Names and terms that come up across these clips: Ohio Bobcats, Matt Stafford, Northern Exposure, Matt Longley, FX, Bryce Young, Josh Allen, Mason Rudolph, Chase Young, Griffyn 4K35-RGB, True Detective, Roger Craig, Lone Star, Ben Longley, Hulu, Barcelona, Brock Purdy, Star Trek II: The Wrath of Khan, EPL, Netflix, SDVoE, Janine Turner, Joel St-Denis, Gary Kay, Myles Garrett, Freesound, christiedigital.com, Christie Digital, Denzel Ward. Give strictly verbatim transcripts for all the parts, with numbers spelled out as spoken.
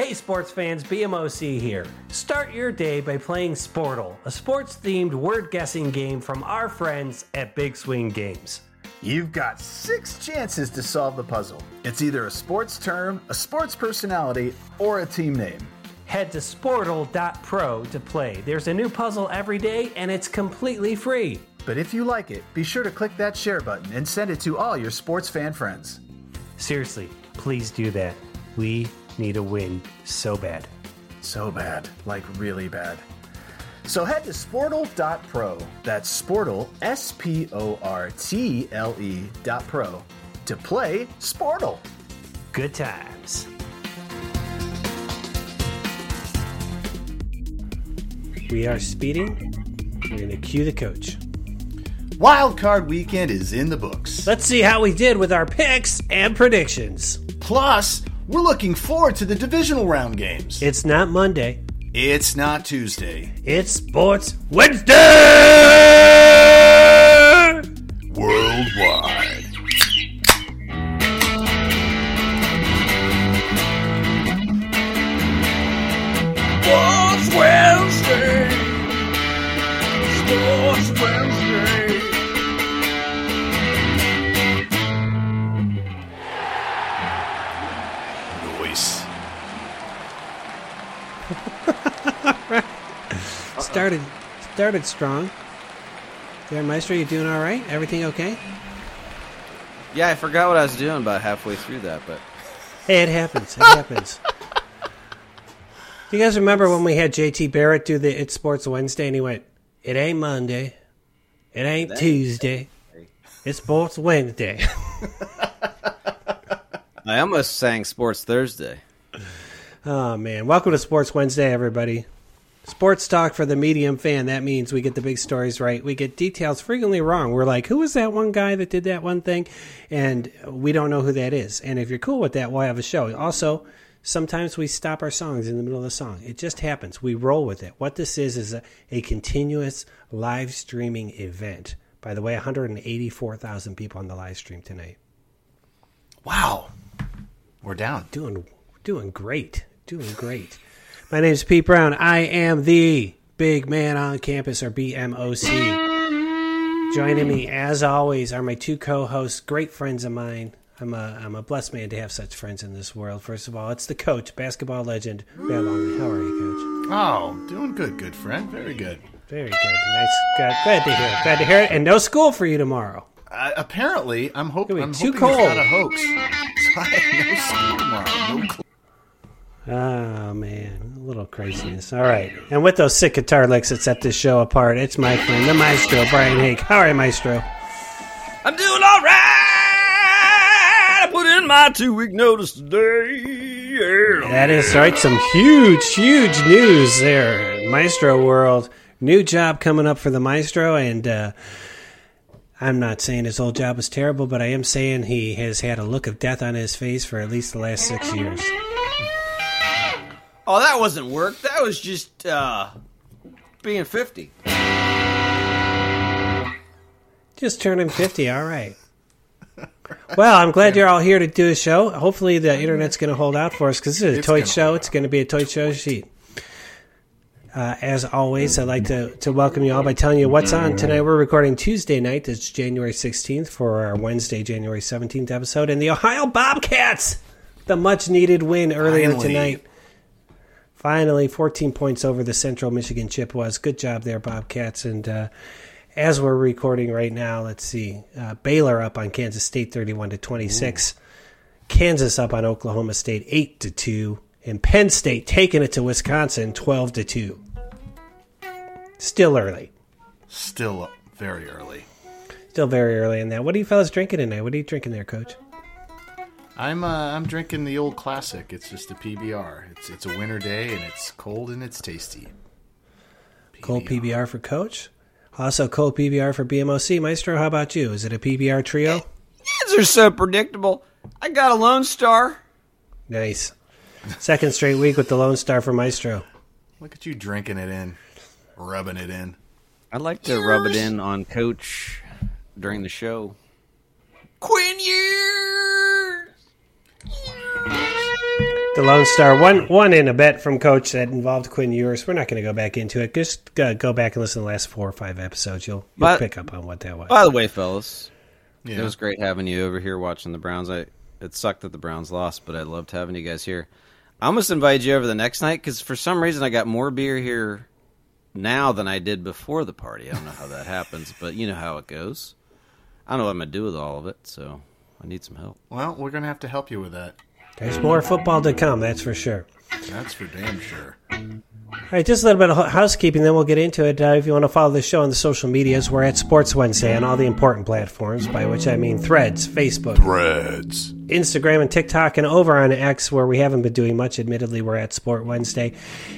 Hey sports fans, B M O C here. Start your day by playing Sportle, a sports-themed word-guessing game from our friends at Big Swing Games. You've got six chances to solve the puzzle. It's either a sports term, a sports personality, or a team name. Head to sportle dot pro to play. There's a new puzzle every day, and it's completely free. But if you like it, be sure to click that share button and send it to all your sports fan friends. Seriously, please do that. We need a win so bad. So bad. Like really bad. So head to sportle dot pro. That's Sportle, S P O R T L E dot pro to play Sportle. Good times. We are speeding. We're going to cue the coach. Wild Card weekend is in the books. Let's see how we did with our picks and predictions. Plus, we're looking forward to the Divisional Round games. It's not Monday. It's not Tuesday. It's Sports Wednesday! Worldwide. Sports Wednesday. Sports Wednesday. Nice. Right. Started started strong. There, Maestro, you doing all right? Everything okay? Yeah, I forgot what I was doing about halfway through that, but hey, it happens. It happens. Do you guys remember when we had J T Barrett do the It's Sports Wednesday and he went, "It ain't Monday. It ain't Tuesday. It's Sports Wednesday." I almost sang Sports Thursday. Oh, man. Welcome to Sports Wednesday, everybody. Sports talk for the medium fan. That means we get the big stories right. We get details frequently wrong. We're like, who was that one guy that did that one thing? And we don't know who that is. And if you're cool with that, we'll have a show. Also, sometimes we stop our songs in the middle of the song. It just happens. We roll with it. What this is is a, a continuous live streaming event. By the way, one hundred eighty-four thousand people on the live stream tonight. Wow. We're down. Doing doing great. Doing great. My name is Pete Brown. I am the big man on campus, or B M O C. Joining me, as always, are my two co-hosts, great friends of mine. I'm a, I'm a blessed man to have such friends in this world. First of all, it's the coach, basketball legend, Ben Longley. How are you, Coach? Oh, doing good, good friend. Very good. Very good. Nice. Glad, glad to hear it. Glad to hear it. And no school for you tomorrow. Uh, apparently, I'm, hope, I'm hoping it's not a hoax. So I have no school tomorrow. No clue. Oh, man. A little craziness. All right. And with those sick guitar licks that set this show apart, it's my friend, the maestro, Brian Hake. How are you, maestro? I'm doing all right. I put in my two-week notice today. Yeah. That is right. Some huge, huge news there. Maestro world. New job coming up for the maestro, and uh, I'm not saying his old job was terrible, but I am saying he has had a look of death on his face for at least the last six years. Oh, that wasn't work. That was just uh, being fifty. Just turning fifty. All right. Well, I'm glad you're all here to do a show. Hopefully the internet's going to hold out for us because this is a toy show. It's going to be a toy show sheet. Uh, as always, I'd like to, to welcome you all by telling you what's on tonight. We're recording Tuesday night. It's January sixteenth for our Wednesday, January seventeenth episode. And the Ohio Bobcats, the much-needed win earlier Finally. tonight. Finally, fourteen points over the Central Michigan Chippewas. Good job there, Bobcats. And uh, as we're recording right now, let's see. Uh, Baylor up on Kansas State thirty-one to twenty-six. Kansas up on Oklahoma State eight to two. And Penn State taking it to Wisconsin twelve to two. Still early. Still very early. Still very early in that. What are you fellas drinking tonight? What are you drinking there, Coach? I'm uh, I'm drinking the old classic. It's just a P B R. It's it's a winter day and it's cold and it's tasty. P B R. Cold P B R for Coach. Also cold P B R for B M O C. Maestro, how about you? Is it a P B R trio? These are so predictable. I got a Lone Star. Nice. Second straight week with the Lone Star for Maestro. Look at you drinking it in, rubbing it in. I like to Years. rub it in on Coach during the show. Quinn Years. the Lone Star. One one in a bet from Coach that involved Quinn Ewers. We're not going to go back into it. Just uh, go back and listen to the last four or five episodes. You'll, you'll by, pick up on what that was. By the way, fellas, yeah. It was great having you over here watching the Browns. I It sucked that the Browns lost, but I loved having you guys here. I almost invited you over the next night because for some reason I got more beer here now than I did before the party. I don't know how that happens, but you know how it goes. I don't know what I'm going to do with all of it, so I need some help. Well, we're going to have to help you with that. There's more football to come, that's for sure. That's for damn sure. All right, just a little bit of housekeeping, then we'll get into it. Uh, if you want to follow the show on the social medias, we're at Sports Wednesday on all the important platforms, by which I mean Threads, Facebook, Threads, Instagram, and TikTok, and over on X, where we haven't been doing much. Admittedly, we're at Sport Wednesday.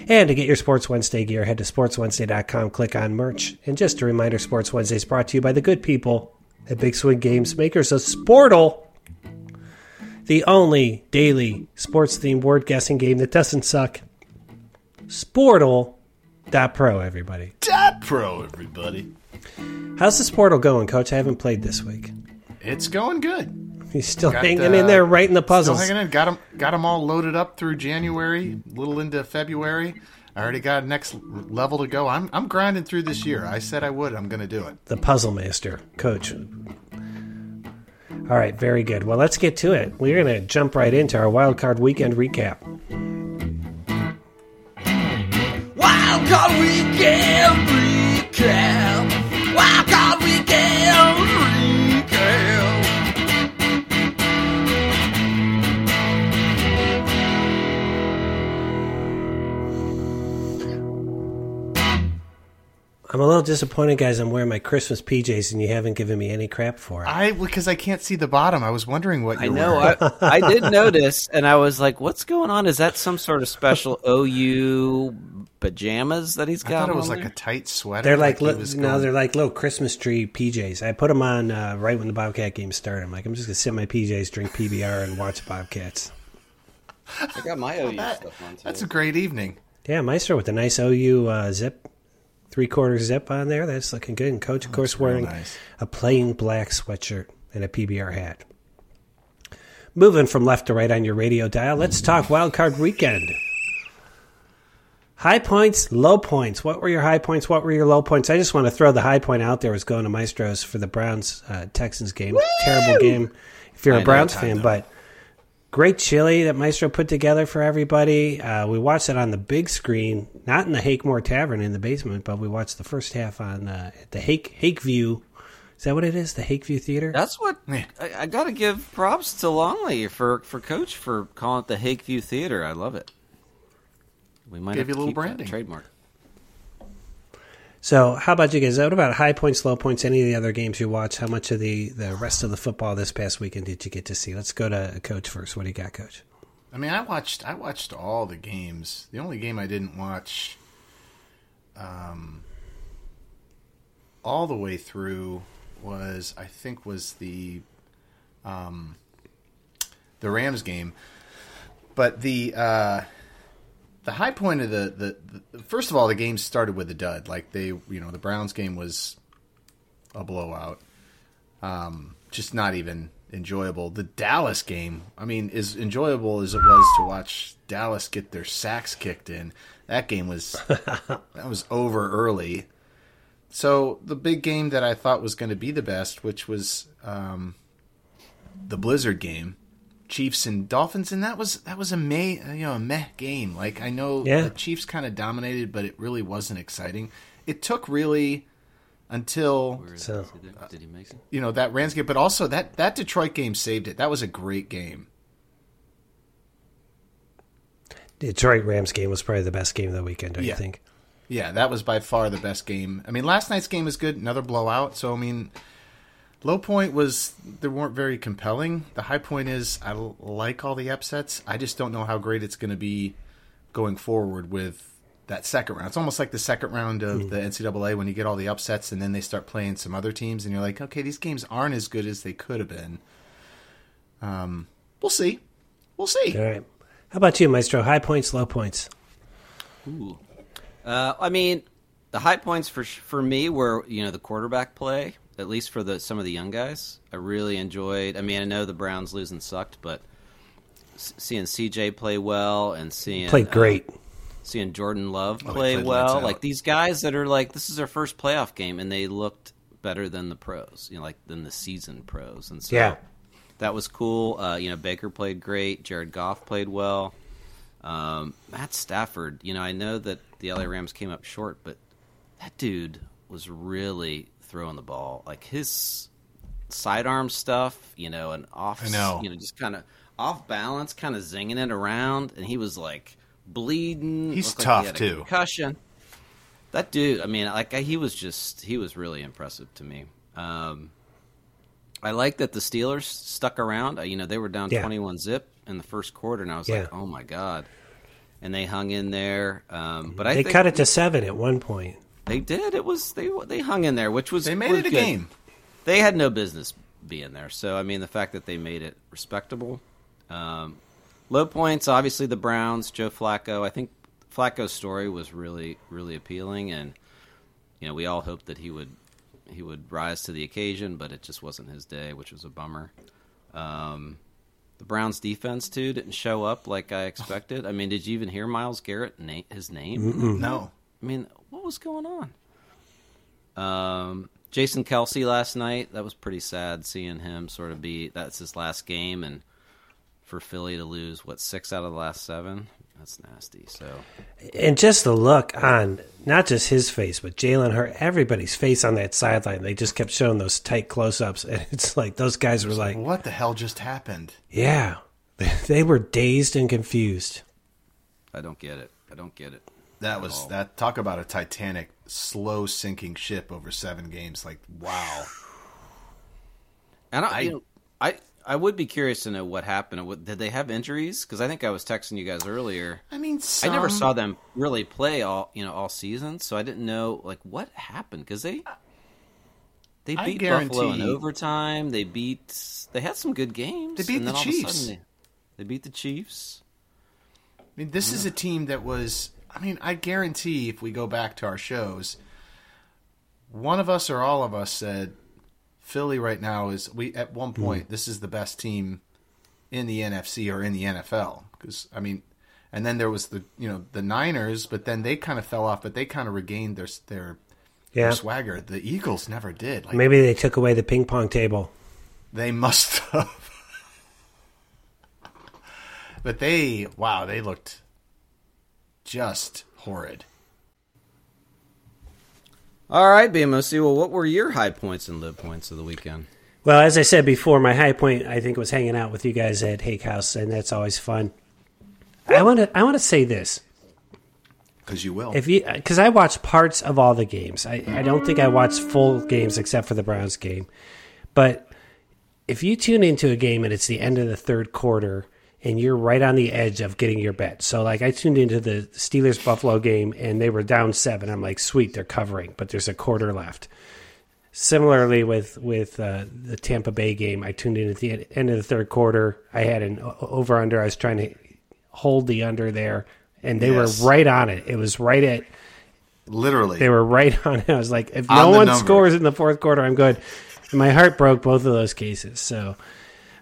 And to get your Sports Wednesday gear, head to sports wednesday dot com, click on merch. And just a reminder, Sports Wednesday is brought to you by the good people at Big Swing Games, makers of Sportle, the only daily sports-themed word guessing game that doesn't suck. Sportle dot pro, everybody. Dot pro, everybody. How's the Sportle going, Coach? I haven't played this week. It's going good. He's still got, hanging uh, in there, right in the puzzles. Still hanging in. Got them, got them all loaded up through January, a little into February. I already got next level to go. I'm I'm grinding through this year. I said I would. I'm going to do it. The Puzzle Master, Coach. All right, very good. Well, let's get to it. We're going to jump right into our Wild Card Weekend recap. Wild Card Weekend recap. Wild Card Weekend recap. I'm a little disappointed, guys. I'm wearing my Christmas P Js, and you haven't given me any crap for it. I because I can't see the bottom. I was wondering what you were. I know. I, I did notice, and I was like, "What's going on? Is that some sort of special O U pajamas that he's got?" I thought it was on like there? A tight sweater. They're like, like li- no, they're like little Christmas tree P Js. I put them on uh, right when the Bobcat game started. I'm like, I'm just gonna sit in my P Js, drink P B R, and watch Bobcats. I got my O U that, stuff on too. That's a great evening. Yeah, Meister with a nice O U uh, zip. Three-quarter zip on there. That's looking good. And Coach, of course, wearing nice. A plain black sweatshirt and a P B R hat. Moving from left to right on your radio dial, let's talk Wild Card Weekend. High points, low points. What were your high points? What were your low points? I just want to throw the high point out there was going to Maestro's for the Browns-Texans uh, game. Woo! Terrible game if you're I a Browns fan, though. But great chili that Maestro put together for everybody. Uh, we watched it on the big screen, not in the Hakemore Tavern in the basement, but we watched the first half on uh, at the Hake Hakeview. Is that what it is? The Hakeview Theater? That's what yeah. I, I got to give props to Longley for, for Coach for calling it the Hakeview Theater. I love it. We might give have you a little branding trademark. So, how about you guys? What about high points, low points? Any of the other games you watch? How much of the, the rest of the football this past weekend did you get to see? Let's go to Coach first. What do you got, Coach? I mean, I watched I watched all the games. The only game I didn't watch, um, all the way through was I think was the, um, the Rams game, but the. Uh, The high point of the, the, the first of all, the game started with a dud. Like they, you know, the Browns game was a blowout. Um, just not even enjoyable. The Dallas game, I mean, as enjoyable as it was to watch Dallas get their sacks kicked in, that game was that was over early. So the big game that I thought was going to be the best, which was um, the Blizzard game. Chiefs and Dolphins, and that was that was a meh, you know, a meh game. Like I know yeah. the Chiefs kind of dominated, but it really wasn't exciting. It took really until so, uh, did he make it? You know that Rams game, but also that that Detroit game saved it. That was a great game. Detroit Rams game was probably the best game of the weekend. Don't yeah. you think? Yeah, that was by far the best game. I mean, last night's game was good, another blowout. So I mean. Low point was they weren't very compelling. The high point is I like all the upsets. I just don't know how great it's going to be going forward with that second round. It's almost like the second round of the N C double A when you get all the upsets and then they start playing some other teams and you're like, okay, these games aren't as good as they could have been. Um, we'll see. We'll see. All right. How about you, Maestro? High points, low points? Ooh. Uh, I mean, the high points for for me were, you know, the quarterback play. At least for the some of the young guys, I really enjoyed. I mean, I know the Browns losing sucked, but seeing C J play well and seeing play great, uh, seeing Jordan Love play oh, well. Like these guys that are like, this is their first playoff game, and they looked better than the pros, you know, like than the seasoned pros. And so yeah. that was cool. Uh, you know, Baker played great. Jared Goff played well. Um, Matt Stafford, you know, I know that the L A Rams came up short, but that dude was really throwing the ball. Like his sidearm stuff, you know, and off, know. you know, just kind of off balance, kind of zinging it around. And he was like bleeding. He's tough like he too. Concussion. That dude, I mean, like he was just, he was really impressive to me. Um, I like that the Steelers stuck around. You know, they were down yeah. twenty-one zip in the first quarter, and I was yeah. like, oh my God. And they hung in there. Um, but I They think cut it to seven at one point. They did. It was, they they hung in there, which was, they made was it a good. game. They had no business being there. So, I mean, the fact that they made it respectable. Um, low points, obviously the Browns, Joe Flacco. I think Flacco's story was really, really appealing. And, you know, we all hoped that he would he would rise to the occasion, but it just wasn't his day, which was a bummer. Um, the Browns defense, too, didn't show up like I expected. I mean, did you even hear Myles Garrett, na- his name? Mm-mm. No. I mean, what was going on? Um... Jason Kelce last night, that was pretty sad seeing him sort of be, that's his last game, and for Philly to lose, what, six out of the last seven? That's nasty. So, and just the look on, not just his face, but Jalen Hurts, everybody's face on that sideline, they just kept showing those tight close-ups, and it's like those guys were like, what the hell just happened? Yeah. They were dazed and confused. I don't get it. I don't get it. That was, that talk about a Titanic slow sinking ship over seven games. Like, wow. And I, I, you know, I, I would be curious to know what happened. Did they have injuries? Because I think I was texting you guys earlier. I mean, some... I never saw them really play all, you know, all season, so I didn't know like what happened. Because they, they beat Buffalo in overtime. They beat, they had some good games. They beat and the then Chiefs. All of a sudden they, they beat the Chiefs. I mean, this yeah. is a team that was. I mean, I guarantee if we go back to our shows, one of us or all of us said Philly right now is, we at one point, mm. this is the best team in the N F C or in the N F L. Because, I mean, and then there was the, you know, the Niners, but then they kind of fell off, but they kind of regained their their, yeah. their swagger. The Eagles never did. Like, maybe they took away the ping pong table. They must have. But they, wow, they looked... just horrid. All right, B M O C. Well, what were your high points and low points of the weekend? Well, as I said before, my high point, I think, was hanging out with you guys at Hake House, and that's always fun. I want to I want to say this. Because you will. If you, because I watched parts of all the games. I, I don't think I watched full games except for the Browns game. But if you tune into a game and it's the end of the third quarter, and you're right on the edge of getting your bet. So, like, I tuned into the Steelers-Buffalo game, and they were down seven. I'm like, sweet, they're covering, but there's a quarter left. Similarly, with, with uh, the Tampa Bay game, I tuned in at the end of the third quarter. I had an over-under. I was trying to hold the under there, and they yes. were right on it. It was right at... Literally. They were right on it. I was like, if on no one number. scores in the fourth quarter, I'm good. And my heart broke both of those cases, so...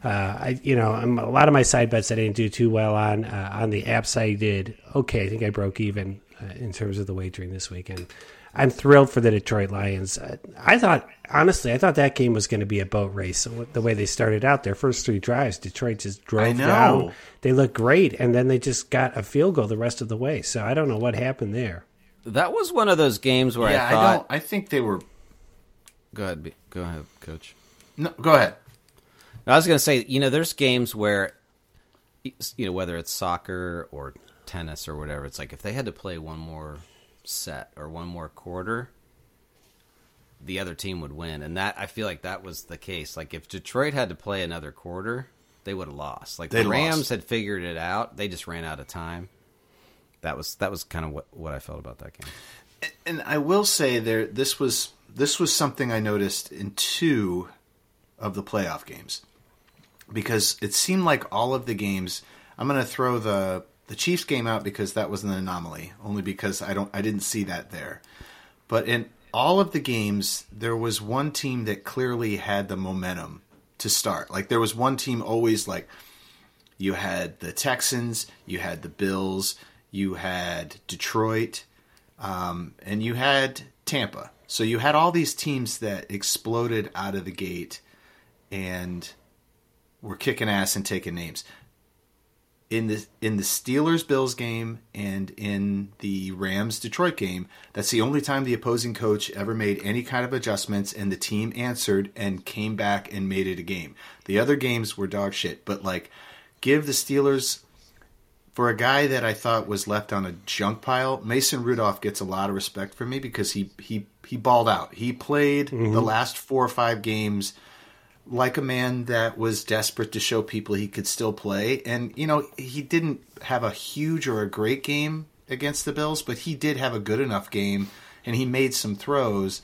Uh, I you know I'm, a lot of my side bets I didn't do too well on uh, on the apps I did okay I think I broke even uh, in terms of the wagering this weekend. I'm thrilled for the Detroit Lions. uh, I thought honestly I thought that game was going to be a boat race. So the way they started out their first three drives, Detroit just drove down, they looked great, and then they just got a field goal the rest of the way. So I don't know what happened there. That was one of those games where yeah, I thought I, don't, I think they were go ahead go ahead coach no go ahead I was going to say, you know, there's games where, you know, whether it's soccer or tennis or whatever, it's like if they had to play one more set or one more quarter, the other team would win. And that I feel like that was the case. Like if Detroit had to play another quarter, they would have lost. Like the Rams had figured it out. They just ran out of time. That was that was kind of what, what I felt about that game. And I will say there, this was this was something I noticed in two of the playoff games. Because it seemed like all of the games, I'm going to throw the the Chiefs game out because that was an anomaly, only because I don't I didn't see that there. But in all of the games, there was one team that clearly had the momentum to start. Like there was one team always like, You had the Texans, you had the Bills, you had Detroit, um, and you had Tampa. So you had all these teams that exploded out of the gate and were kicking ass and taking names. In the in the Steelers-Bills game and in the Rams-Detroit game, that's the only time the opposing coach ever made any kind of adjustments, and the team answered and came back and made it a game. The other games were dog shit, but like, give the Steelers, for a guy that I thought was left on a junk pile, Mason Rudolph gets a lot of respect from me because he he, he balled out. He played mm-hmm. the last four or five games like a man that was desperate to show people he could still play. And, you know, he didn't have a huge or a great game against the Bills, but he did have a good enough game, and he made some throws.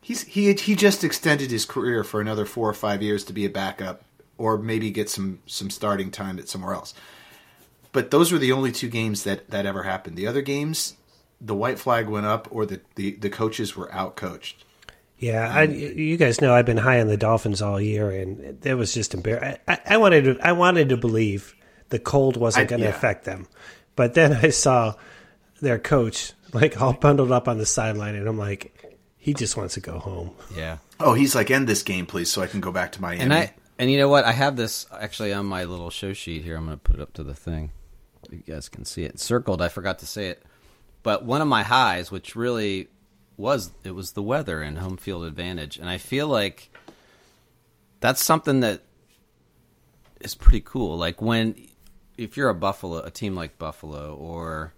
He's, he he just extended his career for another four or five years to be a backup or maybe get some, some starting time at somewhere else. But those were the only two games that, that ever happened. The other games, the white flag went up or the, the, the coaches were out-coached. Yeah, I, you guys know I've been high on the Dolphins all year, and it was just embarrassing. I, I wanted to, I wanted to believe the cold wasn't going to yeah. affect them, but then I saw their coach like all bundled up on the sideline, and I'm like, he just wants to go home. Yeah. Oh, he's like, end this game, please, so I can go back to Miami. And I, and you know what? I have this actually on my little show sheet here. I'm going to put it up to the thing. You guys can see it. It's circled. I forgot to say it, but one of my highs, which really. was it was the weather and home field advantage, and I feel like that's something that is pretty cool. Like when if you're a Buffalo a team like Buffalo or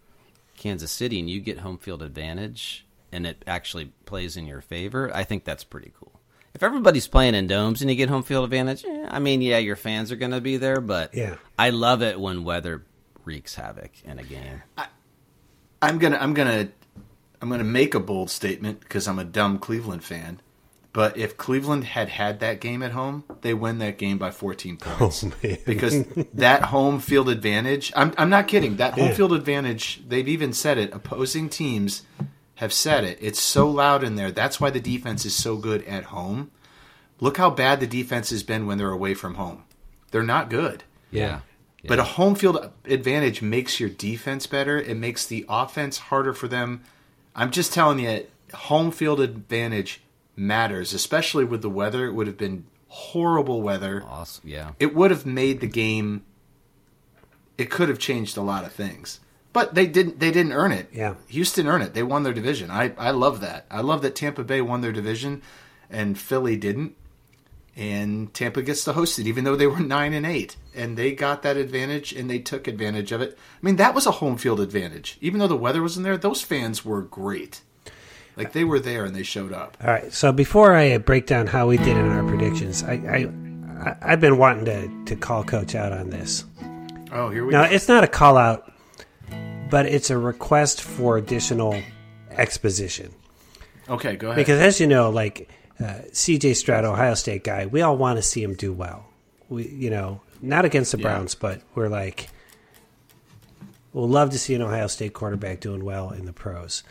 Kansas City and you get home field advantage and it actually plays in your favor, I think that's pretty cool. If everybody's playing in domes and you get home field advantage, eh, I mean yeah your fans are going to be there, but yeah. I love it when weather wreaks havoc in a game. I, I'm going to I'm going to I'm going to make a bold statement because I'm a dumb Cleveland fan, but if Cleveland had had that game at home, they win that game by fourteen points oh, man. Because that home field advantage, I'm I'm not kidding. That home yeah. field advantage, they've even said it. Opposing teams have said it. It's so loud in there. That's why the defense is so good at home. Look how bad the defense has been when they're away from home. They're not good. Yeah. yeah. But a home field advantage makes your defense better. It makes the offense harder for them. I'm just telling you, home field advantage matters, especially with the weather. It would have been horrible weather. Awesome, yeah. It would have made the game. It could have changed a lot of things, but they didn't. They didn't earn it. Yeah, Houston earned it. They won their division. I, I love that. I love that Tampa Bay won their division, and Philly didn't. And Tampa gets to host it, even though they were nine and eight, and they got that advantage and they took advantage of it. I mean, that was a home field advantage, even though the weather wasn't there. Those fans were great; like they were there and they showed up. All right. So before I break down how we did in our predictions, I, I I've been wanting to, to call Coach out on this. Oh, here we go. Now it's not a call out, but it's a request for additional exposition. Okay, go ahead. Because as you know, like. Uh, C J Stroud, Ohio State guy, we all want to see him do well. We, you know, not against the yeah. Browns, but we're like, we'll love to see an Ohio State quarterback doing well in the pros.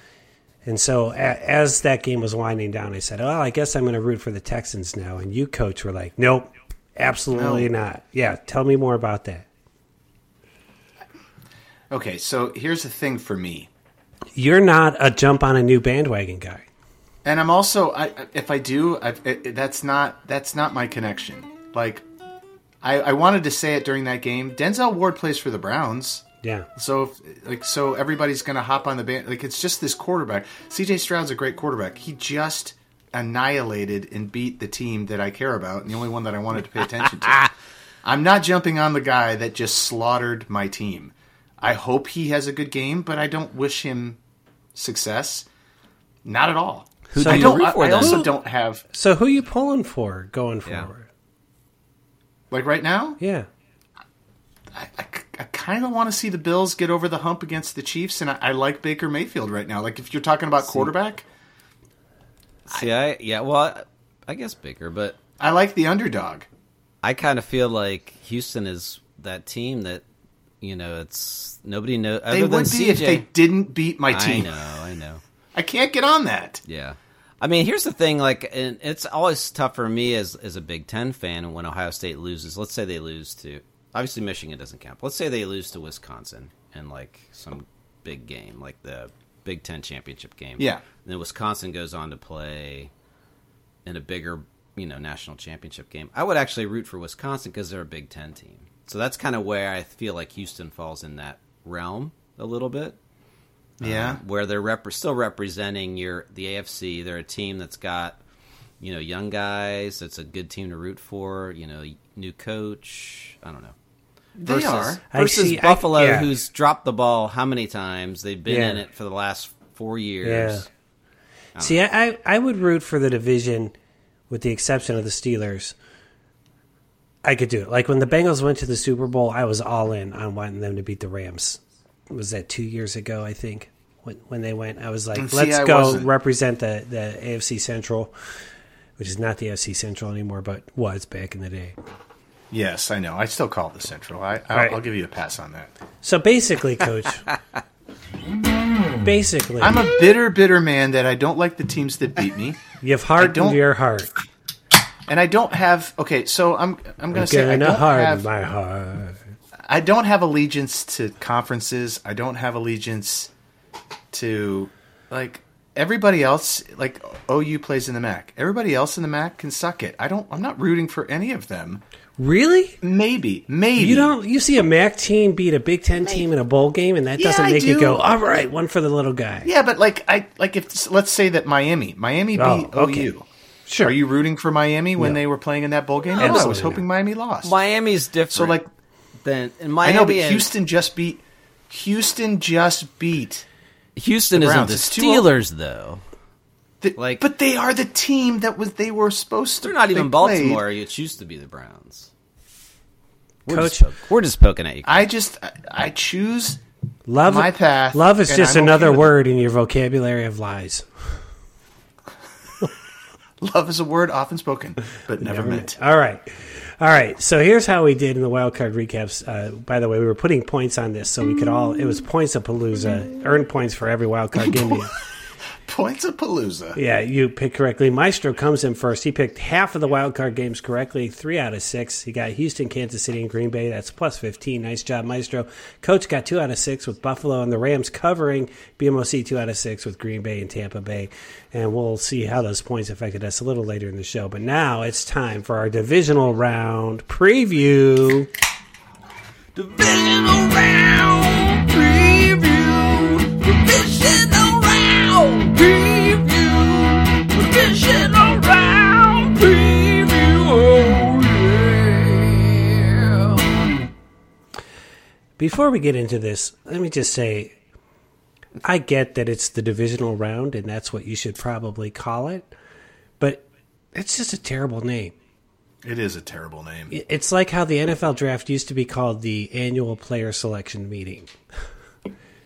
And so a- as that game was winding down, I said, oh, I guess I'm going to root for the Texans now. And you, Coach, were like, nope, absolutely no. not. Yeah, tell me more about that. Okay, so here's the thing for me. You're not a jump on a new bandwagon guy. And I'm also, I, if I do, I, it, that's not that's not my connection. Like, I, I wanted to say it during that game. Denzel Ward plays for the Browns. Yeah. So, if, like, so everybody's going to hop on the band. Like, it's just this quarterback. C J Stroud's a great quarterback. He just annihilated and beat the team that I care about and the only one that I wanted to pay attention to. I'm not jumping on the guy that just slaughtered my team. I hope he has a good game, but I don't wish him success. Not at all. Who so do you I, root for I, I also don't have. So who are you pulling for going yeah. forward? Like right now? Yeah. I, I, I kind of want to see the Bills get over the hump against the Chiefs, and I, I like Baker Mayfield right now. Like if you're talking about see, quarterback. See, I, I yeah, well, I, I guess Baker, but I like the underdog. I kind of feel like Houston is that team that, you know, it's nobody knows. They would be C J. If they didn't beat my team. I know, I know. I can't get on that. Yeah. I mean, here's the thing, like, and it's always tough for me as as a Big Ten fan when Ohio State loses. Let's say they lose to obviously Michigan doesn't count. But let's say they lose to Wisconsin in like some big game, like the Big Ten championship game. Yeah. And then Wisconsin goes on to play in a bigger, you know, national championship game. I would actually root for Wisconsin because they're a Big Ten team. So that's kind of where I feel like Houston falls in that realm a little bit. Yeah. Um, where they're rep- still representing your the A F C. They're a team that's got, you know, young guys. It's a good team to root for. You know, new coach. I don't know. They versus, are. Versus see, Buffalo, I, yeah. who's dropped the ball how many times? They've been yeah. in it for the last four years. Yeah. I see, I, I would root for the division with the exception of the Steelers. I could do it. Like when the Bengals went to the Super Bowl, I was all in on wanting them to beat the Rams. Was that two years ago, I think, when, when they went? I was like, see, let's I go wasn't. represent the, the A F C Central, which is not the A F C Central anymore, but was back in the day. Yes, I know. I still call it the Central. I, I'll, right. I'll give you a pass on that. So basically, Coach, basically. I'm a bitter, bitter man that I don't like the teams that beat me. You've hardened your heart. And I don't have, okay, so I'm I'm going to say I don't have. My heart. I don't have allegiance to conferences. I don't have allegiance to, like, everybody else. Like, O U plays in the M A C. Everybody else in the M A C can suck it. I don't, I'm not rooting for any of them. Really? Maybe. Maybe. You don't. You see a M A C team beat a Big Ten team in a bowl game, and that yeah, doesn't make do. it go, all right, one for the little guy. Yeah, but like I like if let's say that Miami, Miami oh, beat okay. O U. Sure. Are you rooting for Miami when no. they were playing in that bowl game? No, I was hoping Miami lost. Miami's different. So like, then and Miami. I know, but and... Houston just beat. Houston just beat. Houston the isn't the Steelers though. The, like, but they are the team that was they were supposed to. They're not even they Baltimore. Played. You choose to be the Browns. We're Coach, just poking, we're just poking at you. Coach. I just I, I choose love, my path. Love is just I'm another okay word in your vocabulary of lies. Love is a word often spoken, but never, never meant. All right, all right. So here's how we did in the wild card recaps. Uh, by the way, we were putting points on this, so we could all. It was points of Palooza. Earn points for every wild card game. Points of Palooza. Yeah, you picked correctly. Maestro comes in first. He picked half of the wild card games correctly, three out of six. He got Houston, Kansas City, and Green Bay. That's plus fifteen. Nice job, Maestro. Coach got two out of six with Buffalo and the Rams covering. B M O C two out of six with Green Bay and Tampa Bay. And we'll see how those points affected us a little later in the show. But now it's time for our divisional round preview. Divisional round preview. Divisional Preview, Divisional Round Preview, oh yeah. Before we get into this, let me just say, I get that it's the Divisional Round, and that's what you should probably call it, but it's just a terrible name. It is a terrible name. It's like how the N F L draft used to be called the Annual Player Selection Meeting.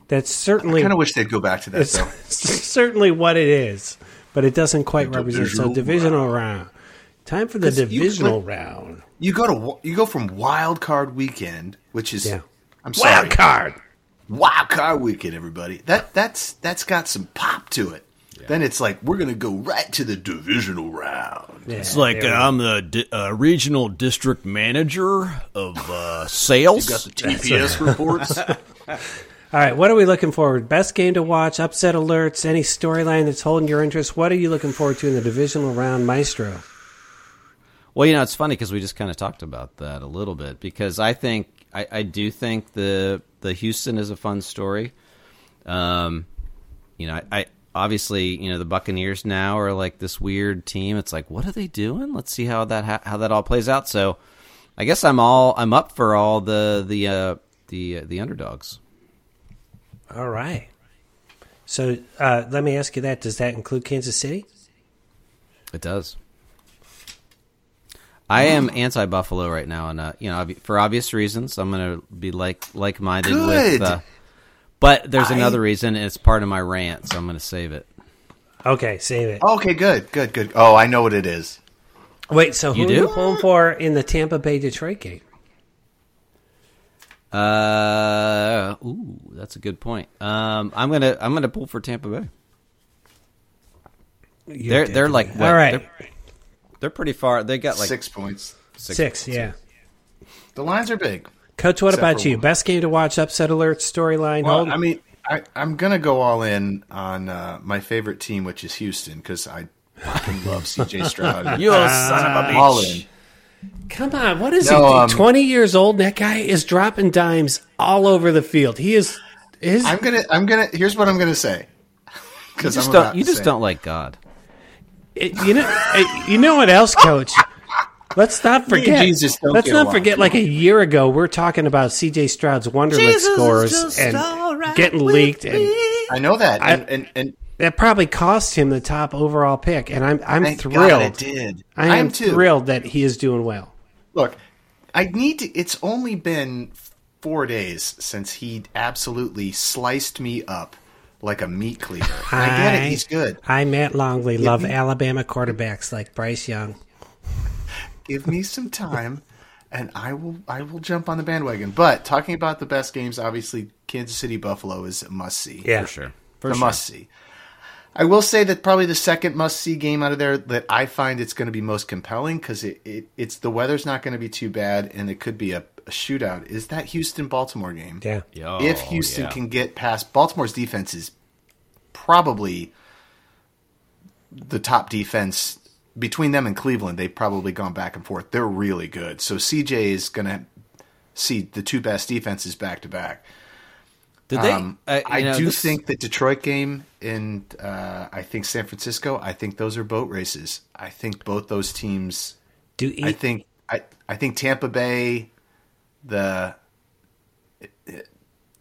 That's certainly. I kind of wish they'd go back to that. It's though. Certainly what it is, but it doesn't quite the represent. So divisional round. round, time for the divisional you, like, round. You go to you go from wild card weekend, which is yeah. I'm sorry, wild card, wild card weekend. Everybody, that that's that's got some pop to it. Yeah. Then it's like we're gonna go right to the divisional round. Yeah, it's like uh, I'm the di- uh, regional district manager of uh, sales. You got the T P S reports. All right, what are we looking forward? Best game to watch, upset alerts, any storyline that's holding your interest. What are you looking forward to in the divisional round, Maestro? Well, you know, it's funny because we just kind of talked about that a little bit because I think I, I do think the the Houston is a fun story. Um, you know, I, I obviously you know the Buccaneers now are like this weird team. It's like, what are they doing? Let's see how that how, how that all plays out. So, I guess I'm all I'm up for all the the uh, the uh, the underdogs. All right. So uh, let me ask you that. Does that include Kansas City? It does. I am anti-Buffalo right now, and uh, you know, for obvious reasons, I'm going to be like like-minded Good. with. Uh, but there's I... another reason, and it's part of my rant, so I'm going to save it. Okay, save it. Okay, good, good, good. Oh, I know what it is. Wait, so who you do? Are you home for in the Tampa Bay-Detroit game? Uh, ooh, that's a good point. Um, I'm gonna I'm gonna pull for Tampa Bay. You're they're they're like what, all right. They're, they're pretty far. They got like six points. Six, six points. yeah. The lines are big. Coach, what about you? One. Best game to watch, upset alert, storyline? Well, I mean, I, I'm going to go all in on uh, my favorite team, which is Houston, because I fucking love C J Stroud. You uh, son of a bitch. All in. Come on. What is no, he? Um, twenty years old. That guy is dropping dimes all over the field. He is. is I'm going to. I'm going to. Here's what I'm going to say. Because you just, don't, you just don't like God. It, you know. You know what else, Coach? Let's not forget. Jesus, let's not forget. Like a year ago, we're talking about C J Stroud's Wonderlic scores and right getting leaked. And I know that, I, and, and and that probably cost him the top overall pick. And I'm I'm thank thrilled. God it did. I, I am, am too. thrilled that he is doing well. Look, I need to. It's only been four days since he absolutely sliced me up like a meat cleaver. I, I get it. He's good. I Matt Longley yeah, love he, Alabama quarterbacks like Bryce Young. Give me some time, and I will I will jump on the bandwagon. But talking about the best games, obviously Kansas City Buffalo is a must-see. Yeah, for sure. For the sure. must-see. I will say that probably the second must-see game out of there that I find it's going to be most compelling, because it, it, it's the weather's not going to be too bad, and it could be a, a shootout, is that Houston-Baltimore game. Yeah. Yo, if Houston yeah. can get past – Baltimore's defense is probably the top defense – between them and Cleveland, they've probably gone back and forth. They're really good. So C J is going to see the two best defenses back to back. Did they? Um, uh, I know, do this... think the Detroit game and uh, I think San Francisco. I think those are boat races. I think both those teams. Do eat... I think I, I think Tampa Bay, the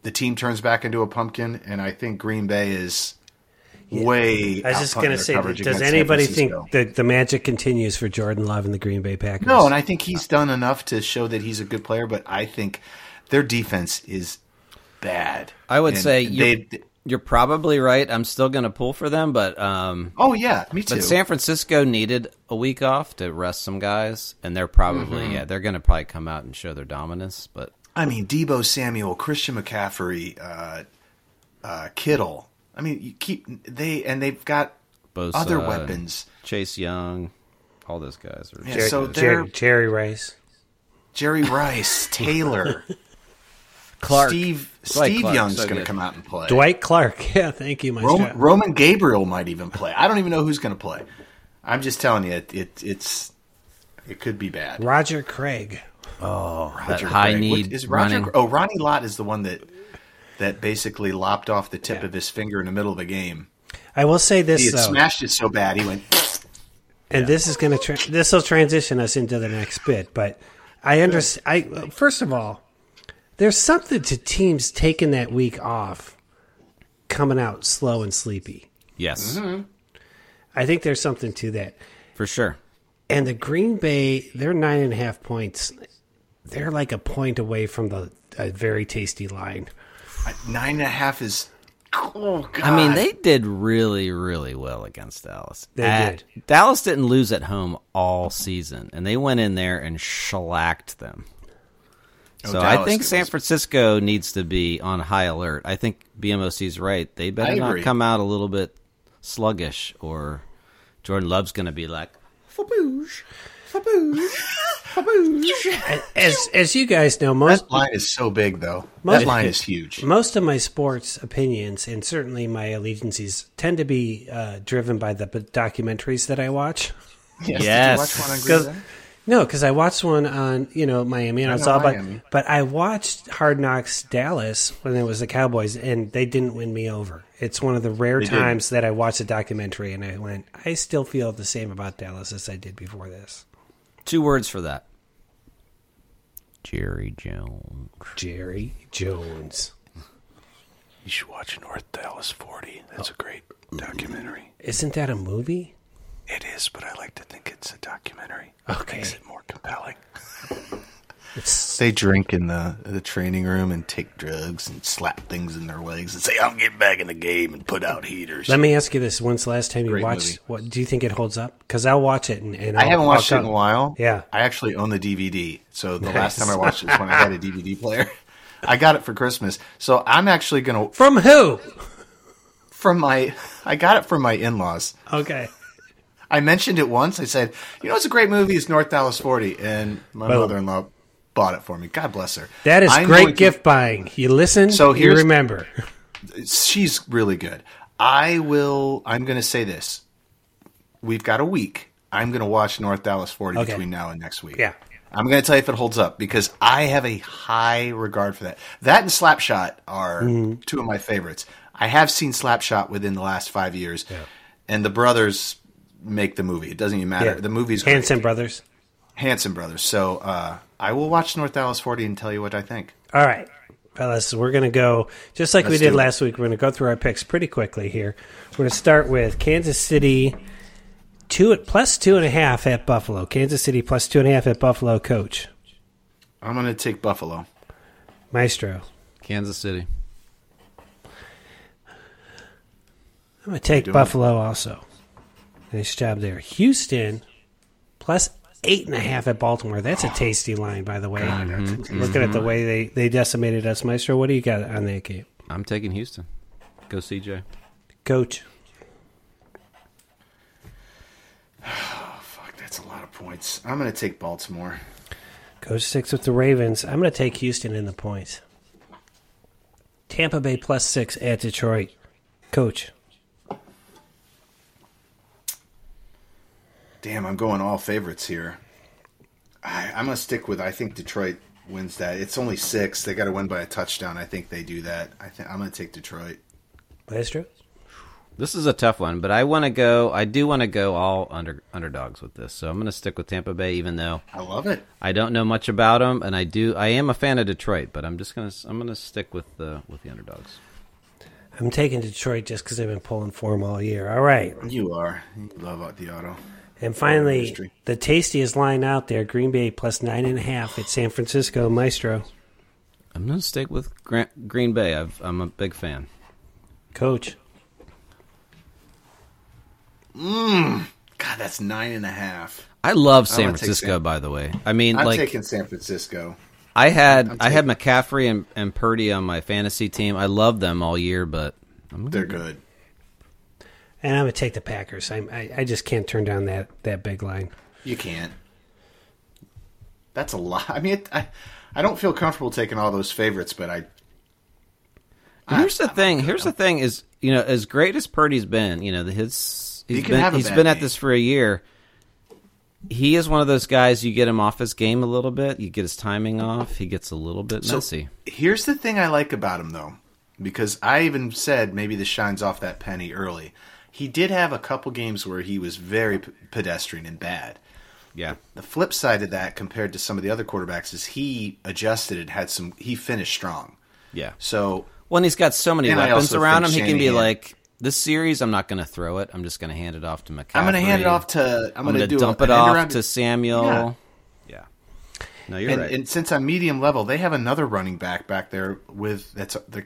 the team turns back into a pumpkin, and I think Green Bay is. Way I was just going to say, does anybody think that the magic continues for Jordan Love and the Green Bay Packers? No, and I think he's done enough to show that he's a good player, but I think their defense is bad. I would and say you're, they, you're probably right. I'm still going to pull for them, but um, oh yeah, me too. But San Francisco needed a week off to rest some guys, and they're probably mm-hmm. yeah, they're going to probably come out and show their dominance. But I mean, Debo Samuel, Christian McCaffrey, uh, uh, Kittle. I mean, you keep they and they've got Bosa, other weapons. Chase Young, all those guys are yeah, Jerry, so Jerry, Jerry Rice, Jerry Rice, Taylor, Clark, Steve Dwight Steve Clark, Young's so going to come out and play. Dwight Clark, yeah, thank you, my Roman, Roman Gabriel might even play. I don't even know who's going to play. I'm just telling you, it, it it's it could be bad. Roger Craig, oh, Roger that Craig. High need is Roger. Running. Oh, Ronnie Lott is the one that. That basically lopped off the tip yeah. of his finger in the middle of the game. I will say this: he had though, smashed it so bad he went. And yeah. this is going to tra- this will transition us into the next bit. But I understand. I first of all, there's something to teams taking that week off, coming out slow and sleepy. Yes, mm-hmm. I think there's something to that for sure. And the Green Bay, they're nine and a half points. They're like a point away from the a very tasty line. Nine and a half is. Oh God! I mean, they did really, really well against Dallas. They at, did. Dallas didn't lose at home all season, and they went in there and shellacked them. Oh, so Dallas I think San Francisco needs to be on high alert. I think B M O C's right. They better not come out a little bit sluggish, or Jordan Love's going to be like faboosh, faboosh. As as you guys know, most that line is so big though. Most, that line is huge. Most of my sports opinions and certainly my allegiances tend to be uh, driven by the documentaries that I watch. Yes, yes. Did you watch one on Green Bay? No, because I watched one on you know Miami, and I was all about. But I watched Hard Knocks Dallas when it was the Cowboys, and they didn't win me over. It's one of the rare they times did. that I watched a documentary, and I went, I still feel the same about Dallas as I did before this. Two words for that. Jerry Jones. Jerry Jones. You should watch North Dallas forty. That's oh. a great documentary. Isn't that a movie? It is, but I like to think it's a documentary. Okay. It makes it more compelling. They drink in the, the training room and take drugs and slap things in their legs and say, I'm getting back in the game and put out heaters. Let me ask you this. When's the last time you Great watched movie. What do you think it holds up? Because I'll watch it. and, and I I'll, haven't watched it in a while. Yeah. I actually own the D V D. So the nice. last time I watched it was when I had a D V D player. I got it for Christmas. So I'm actually going to... From who? From my... I got it from my in-laws. Okay. I mentioned it once. I said, you know, it's a great movie. It's North Dallas forty. And my Boom. mother-in-law... bought it for me. God bless her. That is I'm great gift to... buying. You listen, so you remember. She's really good. I will – I'm going to say this. We've got a week. I'm going to watch North Dallas forty okay. between now and next week. Yeah. I'm going to tell you if it holds up because I have a high regard for that. That and Slapshot are mm-hmm. two of my favorites. I have seen Slapshot within the last five years, yeah. and the brothers make the movie. It doesn't even matter. Yeah. The movie's great. Hanson Brothers. Hanson Brothers. So uh, I will watch North Dallas forty and tell you what I think. All right. Fellas, we're going to go, just like Let's we did last week, we're going to go through our picks pretty quickly here. We're going to start with Kansas City two at, plus two and a half at Buffalo. Kansas City plus two and a half at Buffalo. Coach? I'm going to take Buffalo. Maestro? Kansas City. I'm going to take Buffalo also. Nice job there. Houston plus Eight and a half at Baltimore. That's a tasty line, by the way. Mm-hmm, Looking mm-hmm. at the way they, they decimated us, Maestro. What do you got on that game? I'm taking Houston. Go C J. Coach? Oh, fuck, that's a lot of points. I'm going to take Baltimore. Coach six with the Ravens. I'm going to take Houston in the points. Tampa Bay plus six at Detroit. Coach? Damn, I'm going all favorites here. I, I'm going to stick with, I think Detroit wins that. It's only six. They got to win by a touchdown. I think they do that. I think I'm going to take Detroit. That's true. This is a tough one, but I want to go. I do want to go all under underdogs with this. So I'm going to stick with Tampa Bay, even though I love it. I don't know much about them, and I do. I am a fan of Detroit, but I'm just going to. I'm going to stick with the with the underdogs. I'm taking Detroit just because they've been pulling for them all year. All right, you are. You love the auto. And finally, the tastiest line out there, Green Bay plus nine and a half at San Francisco. Maestro? I'm going to stick with Green Bay. I've, I'm a big fan. Coach? Mm, God, that's nine and a half. I love San I Francisco, San... by the way. I mean, I'm like, taking San Francisco. I had taking... I had McCaffrey and, and Purdy on my fantasy team. I love them all year, but I'm they're good. And I'm going to take the Packers. I, I I just can't turn down that, that big line. You can't. That's a lot. I mean, it, I I don't feel comfortable taking all those favorites, but I. I here's the I thing. Here's know. the thing is, you know, as great as Purdy's been, you know, his he's he been he's been at game. this for a year. He is one of those guys. You get him off his game a little bit. You get his timing off. He gets a little bit so, messy. Here's the thing I like about him, though, because I even said maybe this shines off that penny early. He did have a couple games where he was very p- pedestrian and bad. Yeah. The flip side of that compared to some of the other quarterbacks is he adjusted and had some – he finished strong. Yeah. So – Well, and he's got so many weapons around him. Shanahan, he can be like, this series, I'm not going to throw it. I'm just going to hand it off to McCaffrey. I'm going to hand it off to – I'm, I'm going to dump it off to Samuel. Yeah. yeah. No, you're and, right. And since I'm medium level, they have another running back back there with – that's the,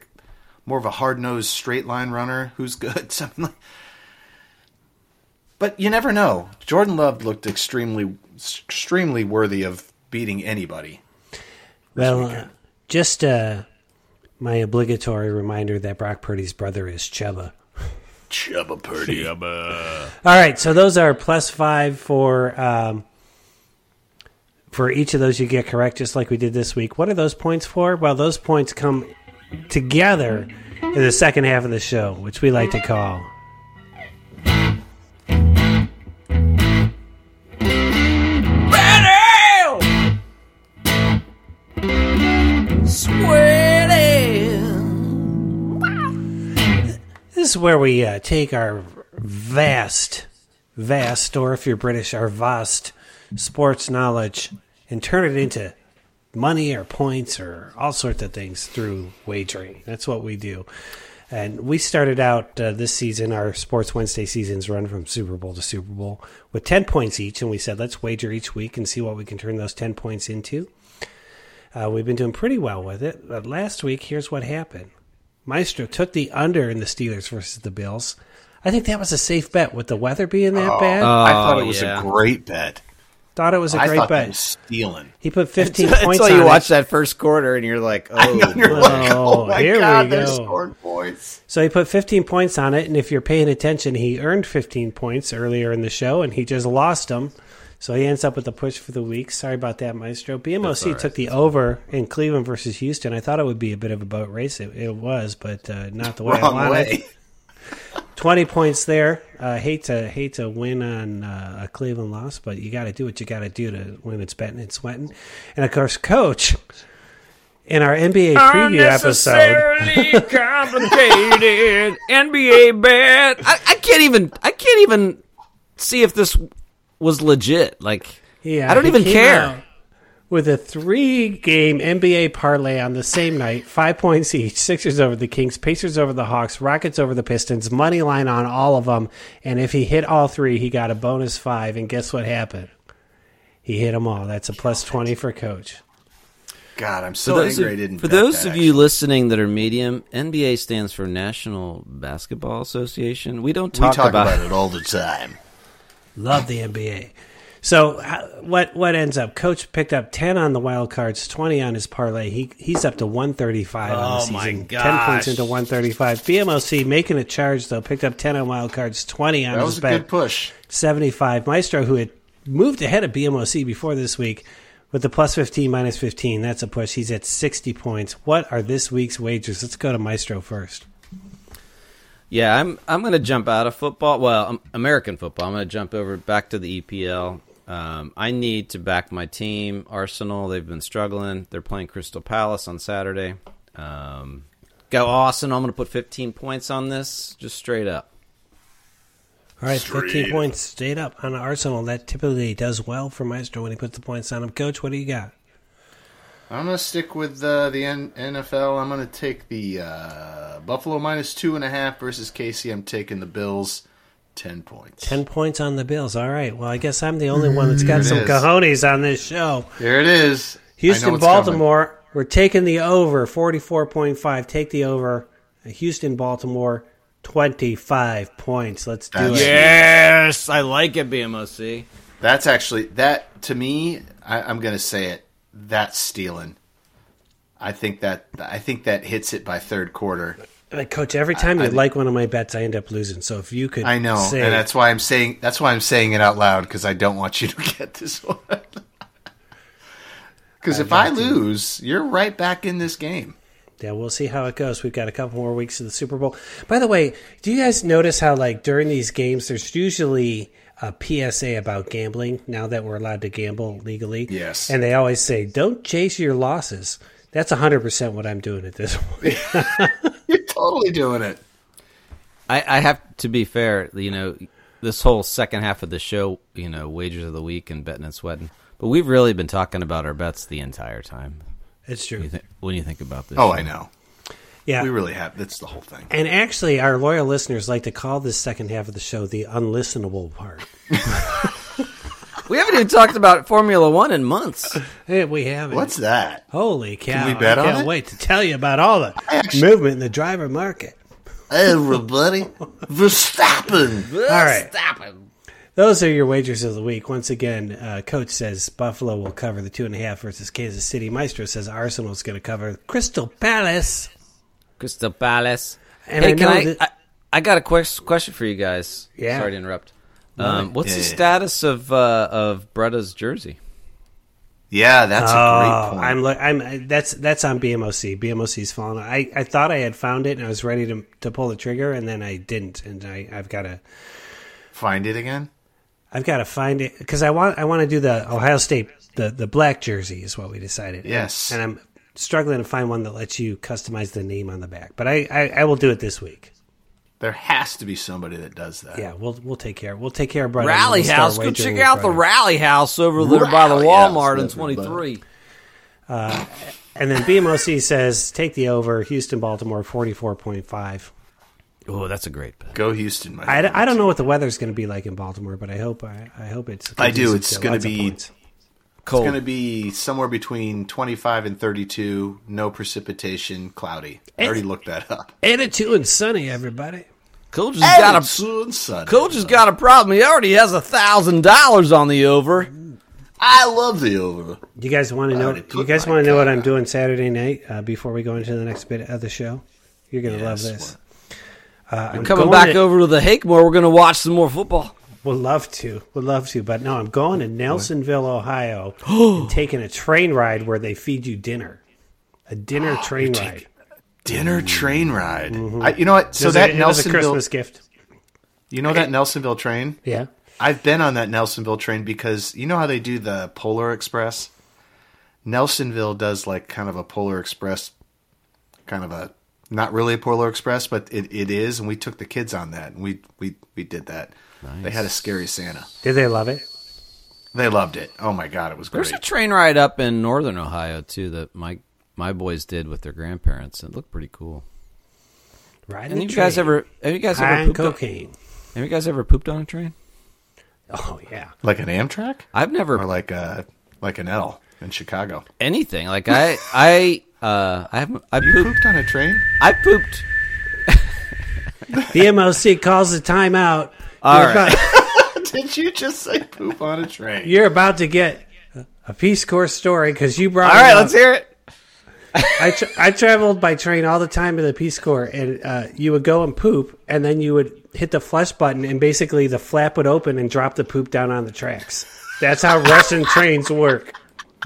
more of a hard-nosed straight-line runner who's good, something like – But you never know. Jordan Love looked extremely, extremely worthy of beating anybody. Well, uh, just uh, my obligatory reminder that Brock Purdy's brother is Chuba. Chuba Purdy. Chuba. All right, so those are plus five for um, for each of those you get correct, just like we did this week. What are those points for? Well, those points come together in the second half of the show, which we like to call... This is where we uh, take our vast, vast, or if you're British, our vast sports knowledge and turn it into money or points or all sorts of things through wagering. That's what we do. And we started out uh, this season, our Sports Wednesday seasons run from Super Bowl to Super Bowl with ten points each. And we said, let's wager each week and see what we can turn those ten points into. Uh, we've been doing pretty well with it. But last week, here's what happened. Maestro took the under in the Steelers versus the Bills. I think that was a safe bet with the weather being that oh, bad. Oh, I thought it was yeah. a great bet. Thought it was a I great bet. He was stealing. He put fifteen it's, points. Until on you it. watch that first quarter and you're like, oh, know, you're oh, like, oh my here God, we go. They're scoring points. So he put fifteen points on it, and if you're paying attention, he earned fifteen points earlier in the show, and he just lost them. So he ends up with a push for the week. Sorry about that, Maestro. B M O C right. took the over in Cleveland versus Houston. I thought it would be a bit of a boat race. It, it was, but uh, not the way Wrong I wanted. Way. twenty points there. Uh, hate to hate to win on uh, a Cleveland loss, but you got to do what you got to do to win. It's betting and sweating. And, of course, Coach, in our N B A preview episode. complicated N B A bet. I, I can't even I can't even see if this was legit. Like, yeah, I don't even care. With a three-game N B A parlay on the same night, five points each, Sixers over the Kings, Pacers over the Hawks, Rockets over the Pistons, money line on all of them, and if he hit all three, he got a bonus five, and guess what happened? He hit them all. That's a plus twenty for Coach. God, I'm so angry I didn't. For those of you listening that are medium, N B A stands for National Basketball Association. We don't talk about it all the time. Love the N B A. So what what ends up? Coach picked up ten on the wild cards, twenty on his parlay. He he's up to one thirty-five on the season. Oh my gosh. ten points into one thirty-five. B M O C making a charge though. Picked up ten on wild cards, twenty on his bet. That was a good push. seventy-five. Maestro, who had moved ahead of B M O C before this week, with the plus fifteen, minus fifteen. That's a push. He's at sixty points. What are this week's wagers? Let's go to Maestro first. Yeah, I'm I'm going to jump out of football. Well, American football. I'm going to jump over back to the E P L. Um, I need to back my team, Arsenal. They've been struggling. They're playing Crystal Palace on Saturday. Um, go Austin. I'm going to put fifteen points on this, just straight up. All right, straight fifteen up. Points straight up on Arsenal. That typically does well for Maestro when he puts the points on him. Coach, what do you got? I'm going to stick with uh, the N- N F L. I'm going to take the uh, Buffalo minus two and a half versus K C. I'm taking the Bills. Ten points. Ten points on the Bills. All right. Well, I guess I'm the only one that's got some is. cojones on this show. There it is. Houston, Baltimore. Coming. We're taking the over. forty-four point five. Take the over. Houston, Baltimore. twenty-five points. Let's do that's it. Yes. I like it, B M O C. That's actually, that to me, I, I'm going to say it. That's stealing. I think that, I think that hits it by third quarter. Like, Coach, every time I, you I, like one of my bets, I end up losing. So if you could, I know, say, and that's why I'm saying that's why I'm saying it out loud because I don't want you to get this one. Because if I lose, to. you're right back in this game. Yeah, we'll see how it goes. We've got a couple more weeks of the Super Bowl. By the way, do you guys notice how like during these games, there's usually a P S A about gambling? Now that we're allowed to gamble legally, yes, and they always say, "Don't chase your losses." That's one hundred percent what I'm doing at this point. You're totally doing it. I, I have to be fair, you know, this whole second half of the show, you know, wagers of the week and betting and sweating, but we've really been talking about our bets the entire time. It's true. When you, th- when you think about this. Oh, show. I know. Yeah. We really have. That's the whole thing. And actually, our loyal listeners like to call this second half of the show the unlistenable part. We haven't even talked about Formula One in months. Hey, we haven't. What's that? Holy cow. Can we bet I on can't it? wait to tell you about all the actually, movement in the driver market. Everybody, Verstappen. Verstappen. All right. Those are your wagers of the week. Once again, uh, Coach says Buffalo will cover the two and a half versus Kansas City. Maestro says Arsenal is going to cover Crystal Palace. Crystal Palace. And hey, I can I, that- I? I got a question for you guys. Yeah. Sorry to interrupt. Um, what's the status of uh, of Bretta's jersey? Yeah, that's oh, a great point. I'm, look, I'm that's that's on B M O C. B M O C's fallen. I, I thought I had found it and I was ready to to pull the trigger and then I didn't. And I I've got to find it again. I've got to find it because I want I want to do the Ohio State the, the black jersey is what we decided. Yes, and, and I'm struggling to find one that lets you customize the name on the back. But I, I, I will do it this week. There has to be somebody that does that. Yeah, we'll we'll take care. We'll take care of Brian. Rally House. Go check out the Rally House over there by the Walmart in twenty-three. Uh, and then B M O C says, take the over. Houston, Baltimore, forty-four point five. Oh, that's a great bet. Go Houston, my friend. I, I don't know what the weather's going to be like in Baltimore, but I hope I, I hope it's. I do. It's going to be cold. It's going to be somewhere between twenty-five and thirty-two, no precipitation, cloudy. I already looked that up. eighty-two and sunny, everybody. Coach has got a sunny, Coach has got a problem. He already has a thousand dollars on the over. I love the over. You guys want to know? You guys want to know what I'm doing Saturday night uh, before we go into the next bit of the show? You're going to yes, love this. Uh, I'm coming back to, over to the Hakemore. We're going to watch some more football. Would love to. Would love to. But no, I'm going to Nelsonville, Ohio, and taking a train ride where they feed you dinner. A dinner oh, train ride. Dinner train ride. Mm-hmm. I, you know what? So There's that a, Nelsonville a Christmas gift. You know that Nelsonville train? Yeah. I've been on that Nelsonville train because you know how they do the Polar Express? Nelsonville does like kind of a Polar Express, kind of a, not really a Polar Express, but it, it is. And we took the kids on that and we, we, we did that. Nice. They had a scary Santa. Did they love it? They loved it. Oh my God, it was great. There's a train ride up in Northern Ohio too that my, my boys did with their grandparents. It looked pretty cool. Right. Have you guys ever, have you guys ever pooped cocaine. On, have you guys ever pooped on a train? Oh yeah. Like an Amtrak? I've never. Or like a, like an L in Chicago. Anything. Like I, I, uh, I haven't, I pooped. You pooped on a train? I pooped. B M O C calls the timeout. All You're right. About, did you just say poop on a train? You're about to get a Peace Corps story because you brought. All right, up. Let's hear it. I tra- I traveled by train all the time to the Peace Corps, and uh, you would go and poop, and then you would hit the flush button, and basically the flap would open and drop the poop down on the tracks. That's how Russian trains work.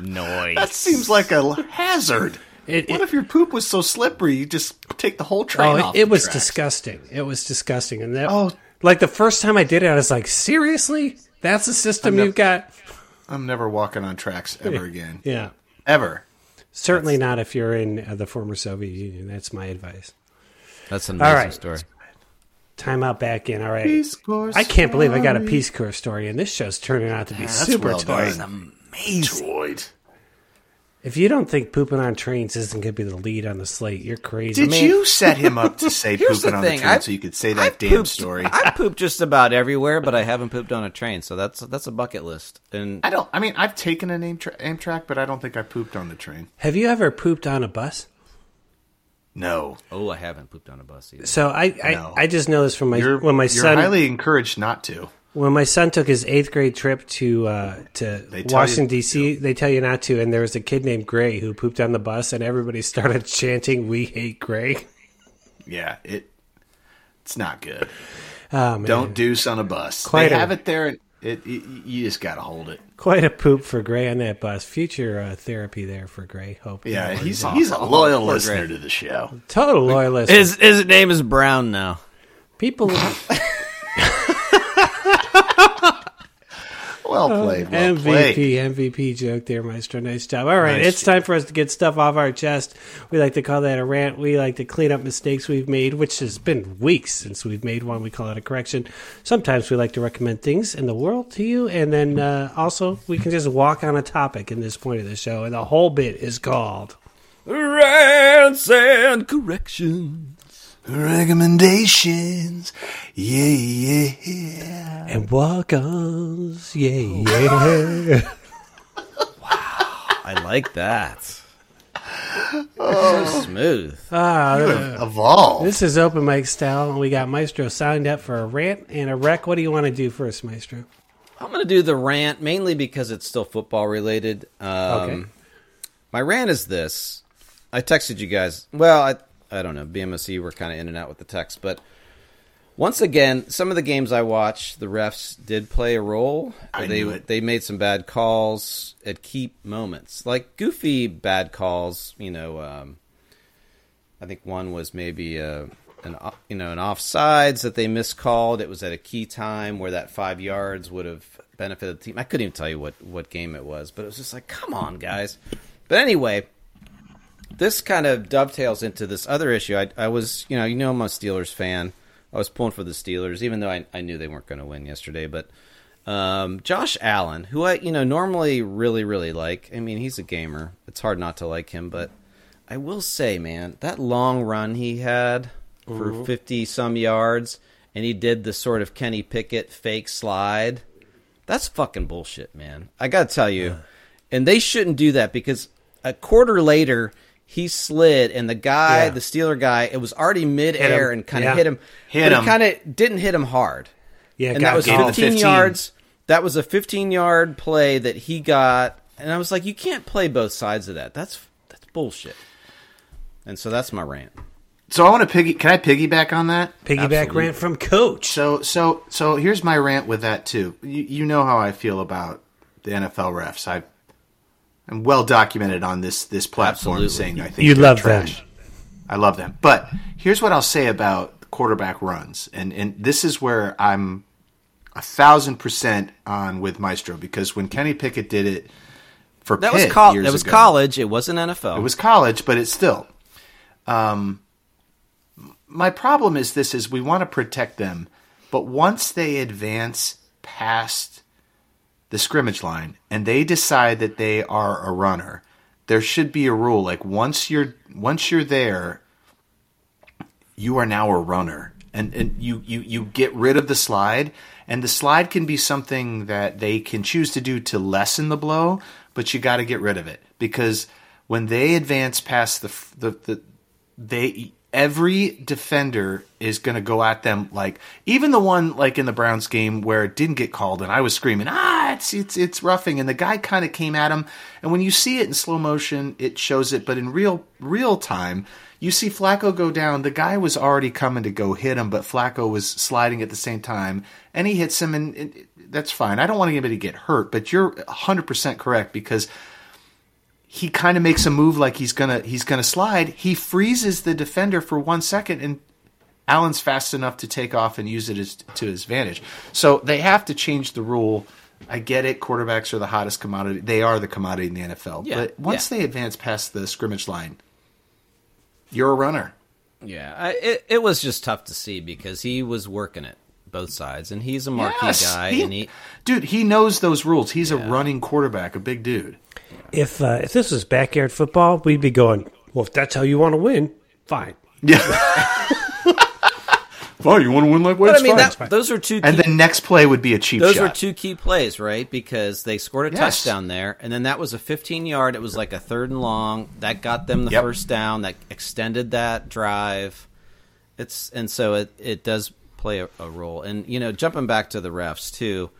Noise. That seems like a hazard. It, what it, if your poop was so slippery? You just take the whole train. Oh, off it, it the was tracks. disgusting. It was disgusting, and that. Oh. Like, the first time I did it, I was like, seriously? That's the system nev- you've got? I'm never walking on tracks ever again. Yeah. Ever. Certainly that's, not if you're in uh, the former Soviet Union. That's my advice. That's an amazing right. story. Time out back in. All right. Peace Corps I can't story. believe I got a Peace Corps story, and this show's turning out to be yeah, super well toy. Amazing. Toyed. If you don't think pooping on trains isn't going to be the lead on the slate, you're crazy. Did Man. you set him up to say pooping on the train I've, so you could say that I've damn pooped, story? I pooped just about everywhere, but I haven't pooped on a train, so that's that's a bucket list. And I don't. I mean, I've taken an Amtrak, Amtrak, but I don't think I pooped on the train. Have you ever pooped on a bus? No. Oh, I haven't pooped on a bus either. So I I, no. I just know this from my you're, when my son. You're highly encouraged not to. When my son took his eighth grade trip to uh, to Washington, D C, they tell you not to. And there was a kid named Gray who pooped on the bus, and everybody started chanting, "We hate Gray." Yeah, it it's not good. Oh, man. Don't deuce on a bus. Quite they a, have it there. It, it you just got to hold it. Quite a poop for Gray on that bus. Future uh, therapy there for Gray. Hope. Yeah, he's he's a loyal oh, listener Gray. to the show. Total loyal listener. His his name is Brown now. People. Well played, well M V P, played. M V P joke there, Maestro. Nice job. All right, nice it's job. time for us to get stuff off our chest. We like to call that a rant. We like to clean up mistakes we've made, which has been weeks since we've made one. We call it a correction. Sometimes we like to recommend things in the world to you, and then uh, also we can just walk on a topic in this point of the show, and the whole bit is called Rants and Corrections. Recommendations, yeah, yeah, yeah. And walk-ons, yeah, yeah. Wow, I like that. Oh. So smooth. Ah, uh, evolved. This is open mic style, and we got Maestro signed up for a rant and a wreck. What do you want to do first, Maestro? I'm going to do the rant, mainly because it's still football-related. Um, okay. My rant is this. I texted you guys. Well, I... I don't know, B M O C, we're kind of in and out with the text. But once again, some of the games I watched, the refs did play a role. I they knew it. They made some bad calls at key moments. Like goofy bad calls, you know, um, I think one was maybe a, an you know an offsides that they miscalled. It was at a key time where that five yards would have benefited the team. I couldn't even tell you what, what game it was, but it was just like, come on, guys. But anyway... This kind of dovetails into this other issue. I, I was, you know, you know, I'm a Steelers fan. I was pulling for the Steelers, even though I, I knew they weren't going to win yesterday. But um, Josh Allen, who I, you know, normally really, really like. I mean, he's a gamer. It's hard not to like him. But I will say, man, that long run he had for mm-hmm. fifty-some yards, and he did the sort of Kenny Pickett fake slide. That's fucking bullshit, man. I got to tell you. And they shouldn't do that because a quarter later – he slid, and the guy, yeah. the Steeler guy, it was already midair and kind of yeah. hit him. Hit but him. He kind of didn't hit him hard. Yeah, and that was fifteen, fifteen yards. That was a fifteen-yard play that he got, and I was like, you can't play both sides of that. That's that's bullshit. And so that's my rant. So I want to piggy. Can I piggyback on that? Piggyback Absolutely. Rant from Coach. So so so here's my rant with that too. You, you know how I feel about the N F L refs. I, I'm well documented on this this platform Absolutely. Saying I think you love trash. Them. I love them. But here's what I'll say about quarterback runs, and and this is where I'm a thousand percent on with Maestro, because when Kenny Pickett did it for that Pitt was co- years that was ago, college. It wasn't N F L. It was college, but it's still. Um, My problem is this, is we want to protect them, but once they advance past the scrimmage line and they decide that they are a runner, there should be a rule. Like once you're once you're there, you are now a runner. And and you, you, you get rid of the slide, and the slide can be something that they can choose to do to lessen the blow, but you got to get rid of it. Because when they advance past the the, the they every defender is going to go at them, like even the one like in the Browns game where it didn't get called and I was screaming, ah, it's it's it's roughing, and the guy kind of came at him. And when you see it in slow motion, it shows it, but in real real time, you see Flacco go down. The guy was already coming to go hit him, but Flacco was sliding at the same time, and he hits him, and it, that's fine. I don't want anybody to get hurt, but you're one hundred percent correct, because he kind of makes a move like he's gonna he's gonna slide. He freezes the defender for one second, and Allen's fast enough to take off and use it as, to his advantage. So they have to change the rule. I get it. Quarterbacks are the hottest commodity. They are the commodity in the N F L. Yeah, but once yeah. they advance past the scrimmage line, you're a runner. Yeah, I, it it was just tough to see because he was working it both sides, and he's a marquee yes, guy. He, and he, dude, he knows those rules. He's yeah. a running quarterback, a big dude. If uh, if this was backyard football, we'd be going, well, if that's how you want to win, fine. Yeah. Well, you want to win like what? Well, I mean, fine. That, those are two. Key, and the next play would be a cheap those shot. Those are two key plays, right? Because they scored a yes. touchdown there, and then that was a fifteen-yard. It was like a third and long that got them the yep. first down. That extended that drive. It's and so it it does play a, a role. And you know, jumping back to the refs too.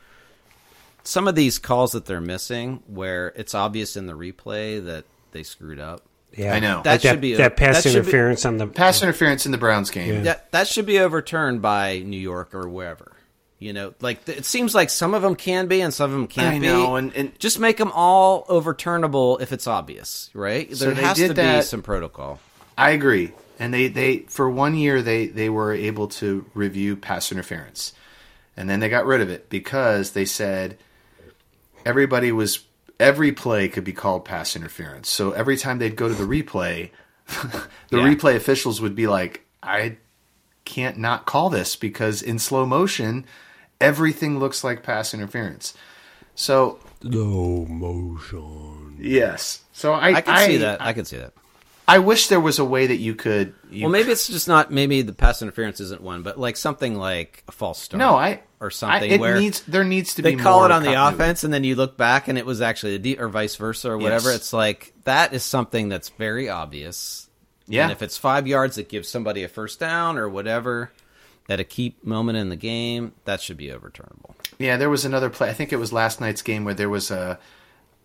Some of these calls that they're missing, where it's obvious in the replay that they screwed up. Yeah, I know that, like that should be that pass that interference be, on the pass interference in the Browns game. Yeah. That that should be overturned by New York or wherever. You know, like it seems like some of them can be and some of them can't I be. Know, and, and just make them all overturnable if it's obvious, right? There so has to that, be some protocol. I agree, and they, they for one year they they were able to review pass interference, and then they got rid of it because they said. Everybody was every play could be called pass interference. So every time they'd go to the replay, the yeah. replay officials would be like, I can't not call this because in slow motion, everything looks like pass interference. So slow motion. Yes. So I, I can I, see that. I, I can see that. I wish there was a way that you could. You well, maybe could. It's just not. Maybe the pass interference isn't one, but like something like a false start. No, I or something I, it where needs, there needs to they be. They call more it on continuity. The offense, and then you look back, and it was actually a D, or vice versa, or whatever. Yes. It's like that is something that's very obvious. Yeah, and if it's five yards, it gives somebody a first down or whatever at a key moment in the game. That should be overturnable. Yeah, there was another play. I think it was last night's game where there was a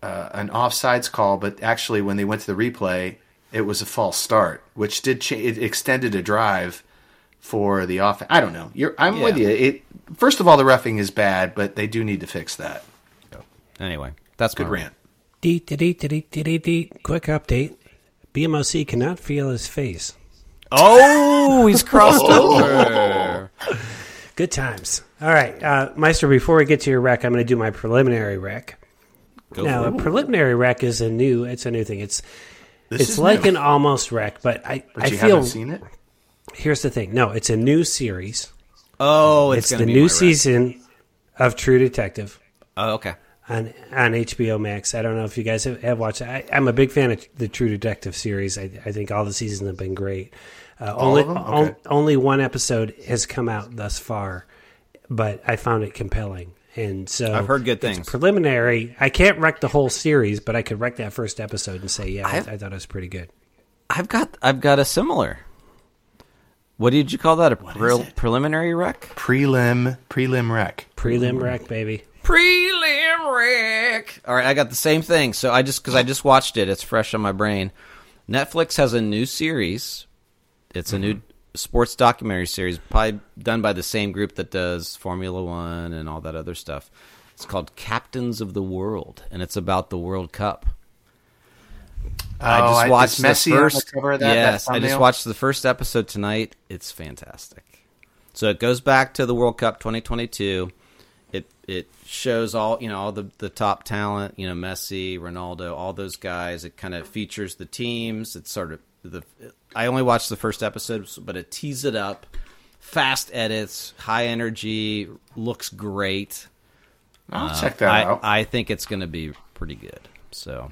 uh, an offsides call, but actually when they went to the replay. It was a false start, which did cha- it extended a drive for the offense. I don't know. You're, I'm yeah. with you. It, first of all, the reffing is bad, but they do need to fix that. Anyway, that's good rant. Dee, dee, dee, dee, dee, dee. Quick update: B M O C cannot feel his face. Oh, he's crossed over. Good times. All right, uh, Meister. Before we get to your rec, I'm going to do my preliminary rec. Go now, a preliminary rec is a new. It's a new thing. It's This it's like new. An almost wreck, but I, but I you feel. Haven't seen it? Here's the thing. No, it's a new series. Oh, it's, it's gonna the be new season of True Detective. Oh, okay. On on H B O Max. I don't know if you guys have, have watched it. I, I'm a big fan of the True Detective series. I, I think all the seasons have been great. Uh, all only of them? Okay. On, only one episode has come out thus far, but I found it compelling. And so I've heard good things. It's preliminary. I can't wreck the whole series, but I could wreck that first episode and say, yeah, I, I thought it was pretty good. I've got I've got a similar. What did you call that? A pre- preliminary wreck? Prelim. Prelim wreck. Prelim wreck, baby. Prelim wreck. All right, I got the same thing. So I just because I just watched it. It's fresh on my brain. Netflix has a new series. It's mm-hmm. a new sports documentary series, probably done by the same group that does Formula One and all that other stuff. It's called Captains of the World, and it's about the World Cup. Oh, I just watched I the first. That, yes, that I just watched the first episode tonight. It's fantastic. So it goes back to the World Cup twenty twenty-two. It it shows all you know all the, the top talent, you know, Messi, Ronaldo, all those guys. It kind of features the teams. It's sort of the. I only watched the first episode, but it tees it up. Fast edits, high energy, looks great. I'll uh, check that I, out. I think it's going to be pretty good. So.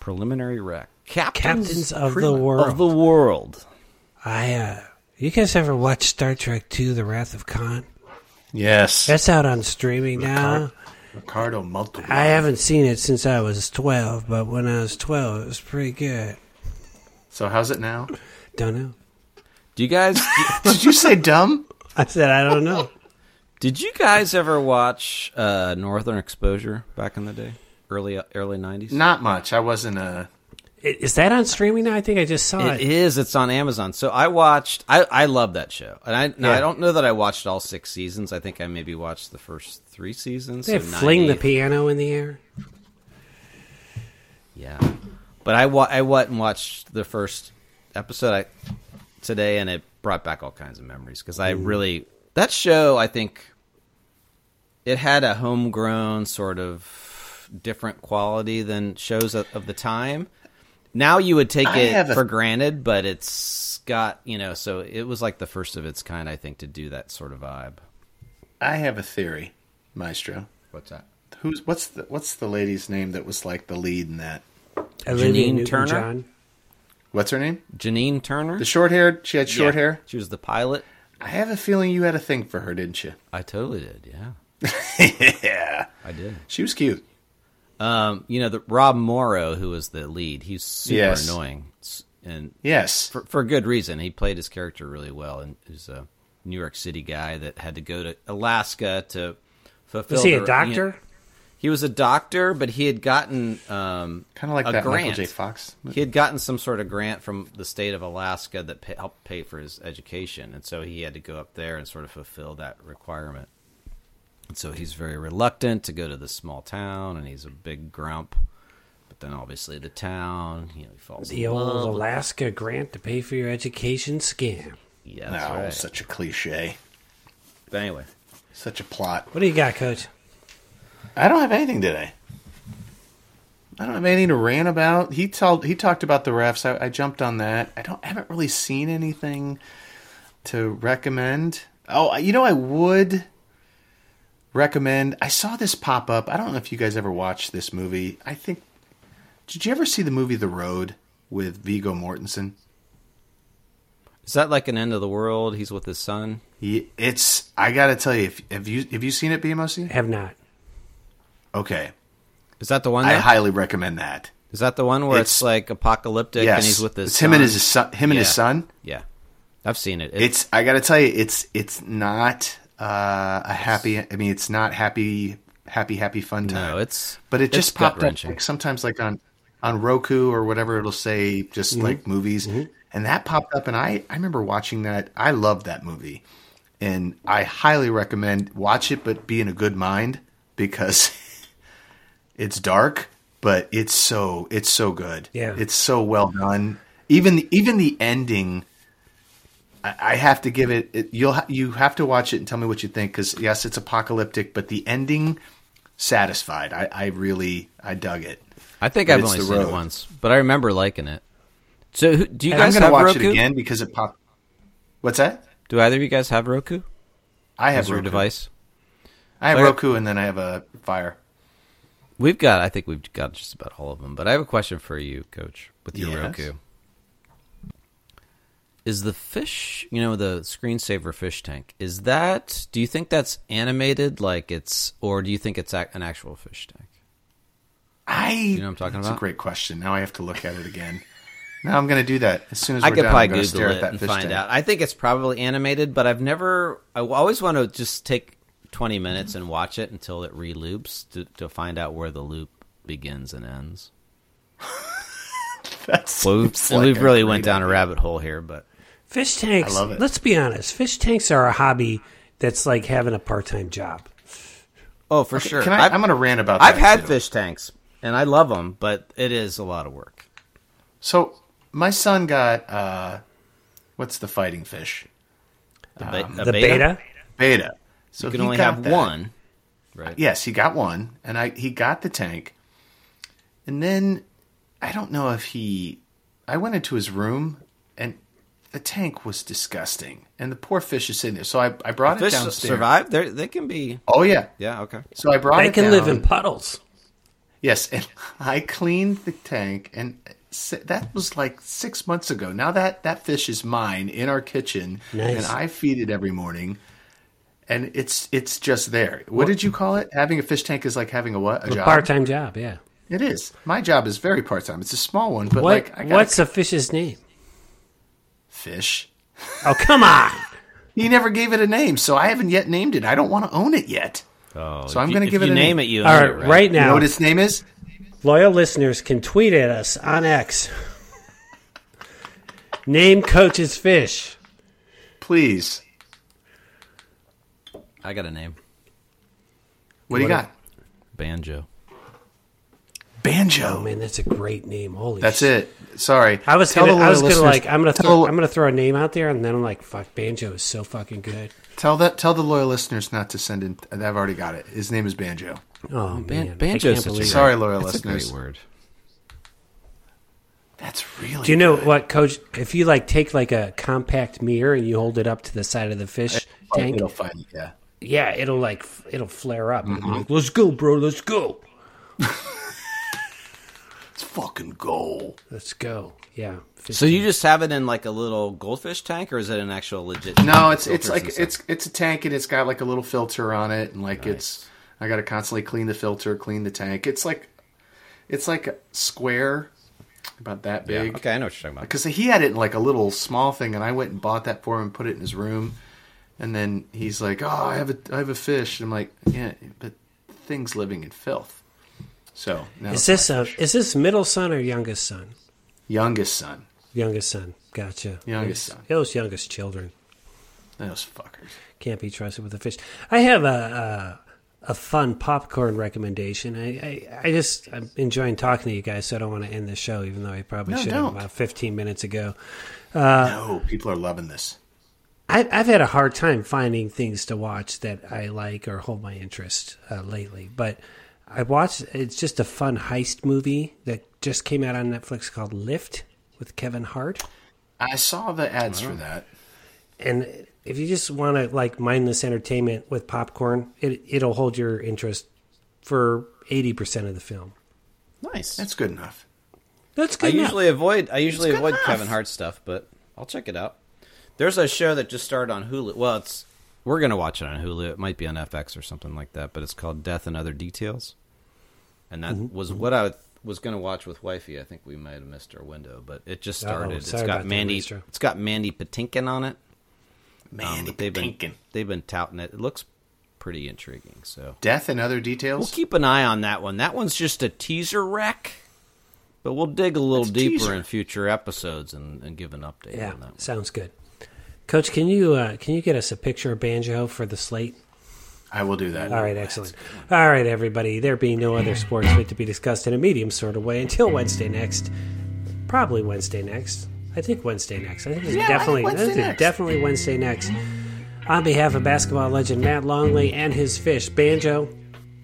Preliminary rec. Captains, Captains of pre- the world. Of the world. I. Uh, you guys ever watch Star Trek two: The Wrath of Khan? Yes, that's out on streaming now. Ricardo Montalban. I haven't seen it since I was twelve, but when I was twelve, it was pretty good. So how's it now? Don't know. Do you guys? Did you say dumb? I said I don't know. Did you guys ever watch uh, Northern Exposure back in the day? Early early nineties? Not much. I wasn't a... Is that on streaming now? I think I just saw it. It is. It's on Amazon. So I watched... I, I love that show. And I now, yeah. I don't know that I watched all six seasons. I think I maybe watched the first three seasons. They so fling the piano in the air. Yeah. But I, wa- I went and watched the first episode I, today, and it brought back all kinds of memories. Because I mm. really... That show, I think... It had a homegrown sort of... different quality than shows of, of the time. Now you would take I it a, for granted, but it's got, you know, so it was like the first of its kind, I think, to do that sort of vibe. I have a theory, Maestro. What's that? Who's what's the what's the lady's name that was like the lead in that? Janine Turner. John. What's her name? Janine Turner. The short-haired. She had short yeah. hair. She was the pilot. I have a feeling you had a thing for her, didn't you? I totally did. Yeah. yeah. I did. She was cute. Um, you know, the Rob Morrow, who was the lead, he's super yes. annoying, and yes, for, for good reason. He played his character really well, and he's a New York City guy that had to go to Alaska to fulfill. Was he the, a doctor? You know, he was a doctor, but he had gotten um, kind of like a that grant. Michael J. Fox. He had gotten some sort of grant from the state of Alaska that pay, helped pay for his education, and so he had to go up there and sort of fulfill that requirement. And so he's very reluctant to go to this small town, and he's a big grump. But then obviously the town, you know, he falls in love. The old Alaska grant to pay for your education scam. Yeah, that's no, right. Such a cliche. But anyway. Such a plot. What do you got, Coach? I don't have anything today. I don't have anything to rant about. He told, he talked about the refs. I, I jumped on that. I don't I haven't really seen anything to recommend. Oh, you know, I would... recommend. I saw this pop up. I don't know if you guys ever watched this movie. I think. Did you ever see the movie The Road with Viggo Mortensen? Is that like an end of the world? He's with his son. Yeah, it's. I gotta tell you, if, have you have you seen it, B M O C? I have not. Okay. Is that the one? That, I highly recommend that. Is that the one where it's, it's like apocalyptic yes, and he's with his it's son? Him and his son. Him and yeah. his son. Yeah, I've seen it. It's. it's I gotta tell you, it's it's not. Uh, a happy, I mean, it's not happy, happy, happy fun time. No, it's, but it just popped up like, sometimes like on, on Roku or whatever, it'll say just mm-hmm. like movies mm-hmm. and that popped up. And I, I remember watching that. I love that movie and I highly recommend watch it, but be in a good mind because it's dark, but it's so, it's so good. Yeah. It's so well done. Even, the, even the ending, I have to give it, it. You'll you have to watch it and tell me what you think because yes, it's apocalyptic, but the ending satisfied. I, I really I dug it. I think but I've only seen road. it once, but I remember liking it. So who, do you and guys? I'm gonna have watch Roku? it again because it popped. What's that? Do either of you guys have Roku? I have Roku. Your device. I have so Roku, I have, and then I have a Fire. We've got. I think we've got just about all of them. But I have a question for you, Coach, with your yes. Roku. Is the fish, you know, the screensaver fish tank, is that, do you think that's animated like it's, or do you think it's an actual fish tank? I, you know what I'm talking that's about? That's a great question. Now I have to look at it again. Now I'm going to do that as soon as I we're done. I could probably Google it and find tank. out. I think it's probably animated, but I've never, I always want to just take twenty minutes mm-hmm. and watch it until it reloops to, to find out where the loop begins and ends. That's well, we've, like we've really went down idea. a rabbit hole here, but. Fish tanks. I love it. Let's be honest. Fish tanks are a hobby that's like having a part-time job. Oh, for okay, sure. Can I, I'm going to rant about that. I've had too. fish tanks, and I love them, but it is a lot of work. So my son got, uh, what's the fighting fish? The, ba- um, the, the beta? Beta. Beta. So you can only have that. one. Right. Yes, he got one, and I he got the tank. And then I don't know if he – I went into his room, and the tank was disgusting. And the poor fish is sitting there. So I, I brought the it downstairs. Fish survive? They're, they can be – Oh, yeah. Yeah, okay. So I brought they it down. They can live in puddles. Yes, and I cleaned the tank, and that was like six months ago. Now that, that fish is mine in our kitchen, nice. And I feed it every morning. And it's it's just there. What did you call it? Having a fish tank is like having a what? A, a job? Part-time job, yeah. It is. My job is very part-time. It's a small one, but what, like I got. What's a fish's name? Fish. Oh, come on. He never gave it a name, so I haven't yet named it. I don't want to own it yet. Oh, so I'm going to give it a name. If you name it, you own it, right? All right, right now. You know what its name is? Loyal listeners can tweet at us on X. Name Coach's Fish. Please. I got a name. What do you got? Banjo. Banjo. Oh, man, that's a great name. Holy shit. That's it. Sorry. I was going to like, I'm going to throw I'm going to throw a name out there, and then I'm like, fuck, Banjo is so fucking good. Tell that tell the loyal listeners not to send in. I've already got it. His name is Banjo. Oh, man. Banjo is such a Sorry, loyal listeners. That's a great word. That's really Do you know what, Coach? If you like take like a compact mirror and you hold it up to the side of the fish tank. It'll find it, yeah. Yeah, it'll like it'll flare up. Mm-hmm. Like, let's go, bro. Let's go. Let's fucking go. Let's go. Yeah. fifteen. So you just have it in like a little goldfish tank, or is it an actual legit? Tank no, it's it's like it's it's a tank, and it's got like a little filter on it, and like nice. it's I got to constantly clean the filter, clean the tank. It's like it's like a square, about that big. Yeah. Okay, I know what you're talking about. Because he had it in like a little small thing, and I went and bought that for him, and put it in his room. And then he's like, "Oh, I have a, I have a fish." And I'm like, "Yeah, but the thing's living in filth." So now is this a, is this middle son or youngest son? Youngest son. Youngest son. Gotcha. Youngest those, son. Those youngest children. Those fuckers can't be trusted with a fish. I have a a, a fun popcorn recommendation. I, I I just I'm enjoying talking to you guys, so I don't want to end the show, even though I probably no, should have about fifteen minutes ago. Uh, no, people are loving this. I've had a hard time finding things to watch that I like or hold my interest uh, lately. But I watched, it's just a fun heist movie that just came out on Netflix called Lift with Kevin Hart. I saw the ads oh. for that. And if you just want to like mindless entertainment with popcorn, it, it'll hold your interest for eighty percent of the film. Nice. That's good enough. That's good I enough. Usually avoid, I usually avoid enough. Kevin Hart stuff, but I'll check it out. There's a show that just started on Hulu. Well, it's we're going to watch it on Hulu. It might be on F X or something like that, but it's called Death and Other Details. And that mm-hmm. was what I was going to watch with Wifey. I think we might have missed our window, but it just started. It's got Mandy that, It's got Mandy Patinkin on it. Mandy um, they've Patinkin. Been, they've been touting it. It looks pretty intriguing. So Death and Other Details? We'll keep an eye on that one. That one's just a teaser wreck. But we'll dig a little That's deeper a teaser. in future episodes and, and give an update yeah, on that one. Sounds good. Coach, can you uh, can you get us a picture of Banjo for the slate? I will do that. All right, excellent. All right, everybody. There being no other sports fit to be discussed in a medium sort of way until Wednesday next. Probably Wednesday next. I think Wednesday next. I think it's yeah, definitely I think Wednesday next. definitely Wednesday next. On behalf of basketball legend Matt Longley and his fish Banjo,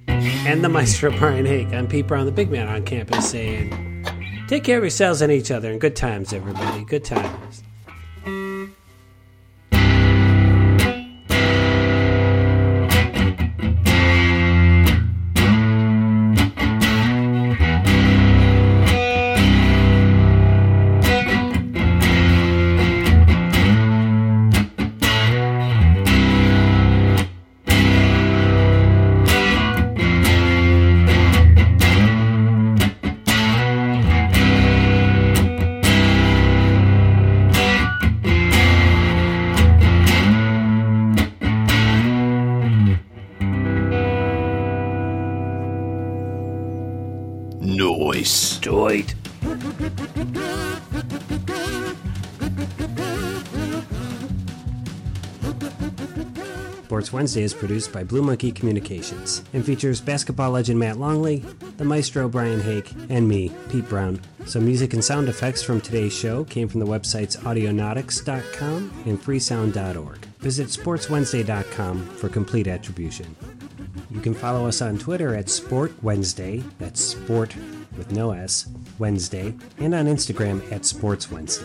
and the maestro Brian Hake, I'm Pete Brown, the big man on campus, saying, take care of yourselves and each other, and good times, everybody. Good times. Sports Wednesday is produced by Blue Monkey Communications and features basketball legend Matt Longley, the maestro Brian Hake, and me, Pete Brown. Some music and sound effects from today's show came from the websites audionautics dot com and freesound dot org. Visit sports wednesday dot com for complete attribution. You can follow us on Twitter at Sport Wednesday, that's sport with no S, Wednesday, and on Instagram at Sports Wednesday.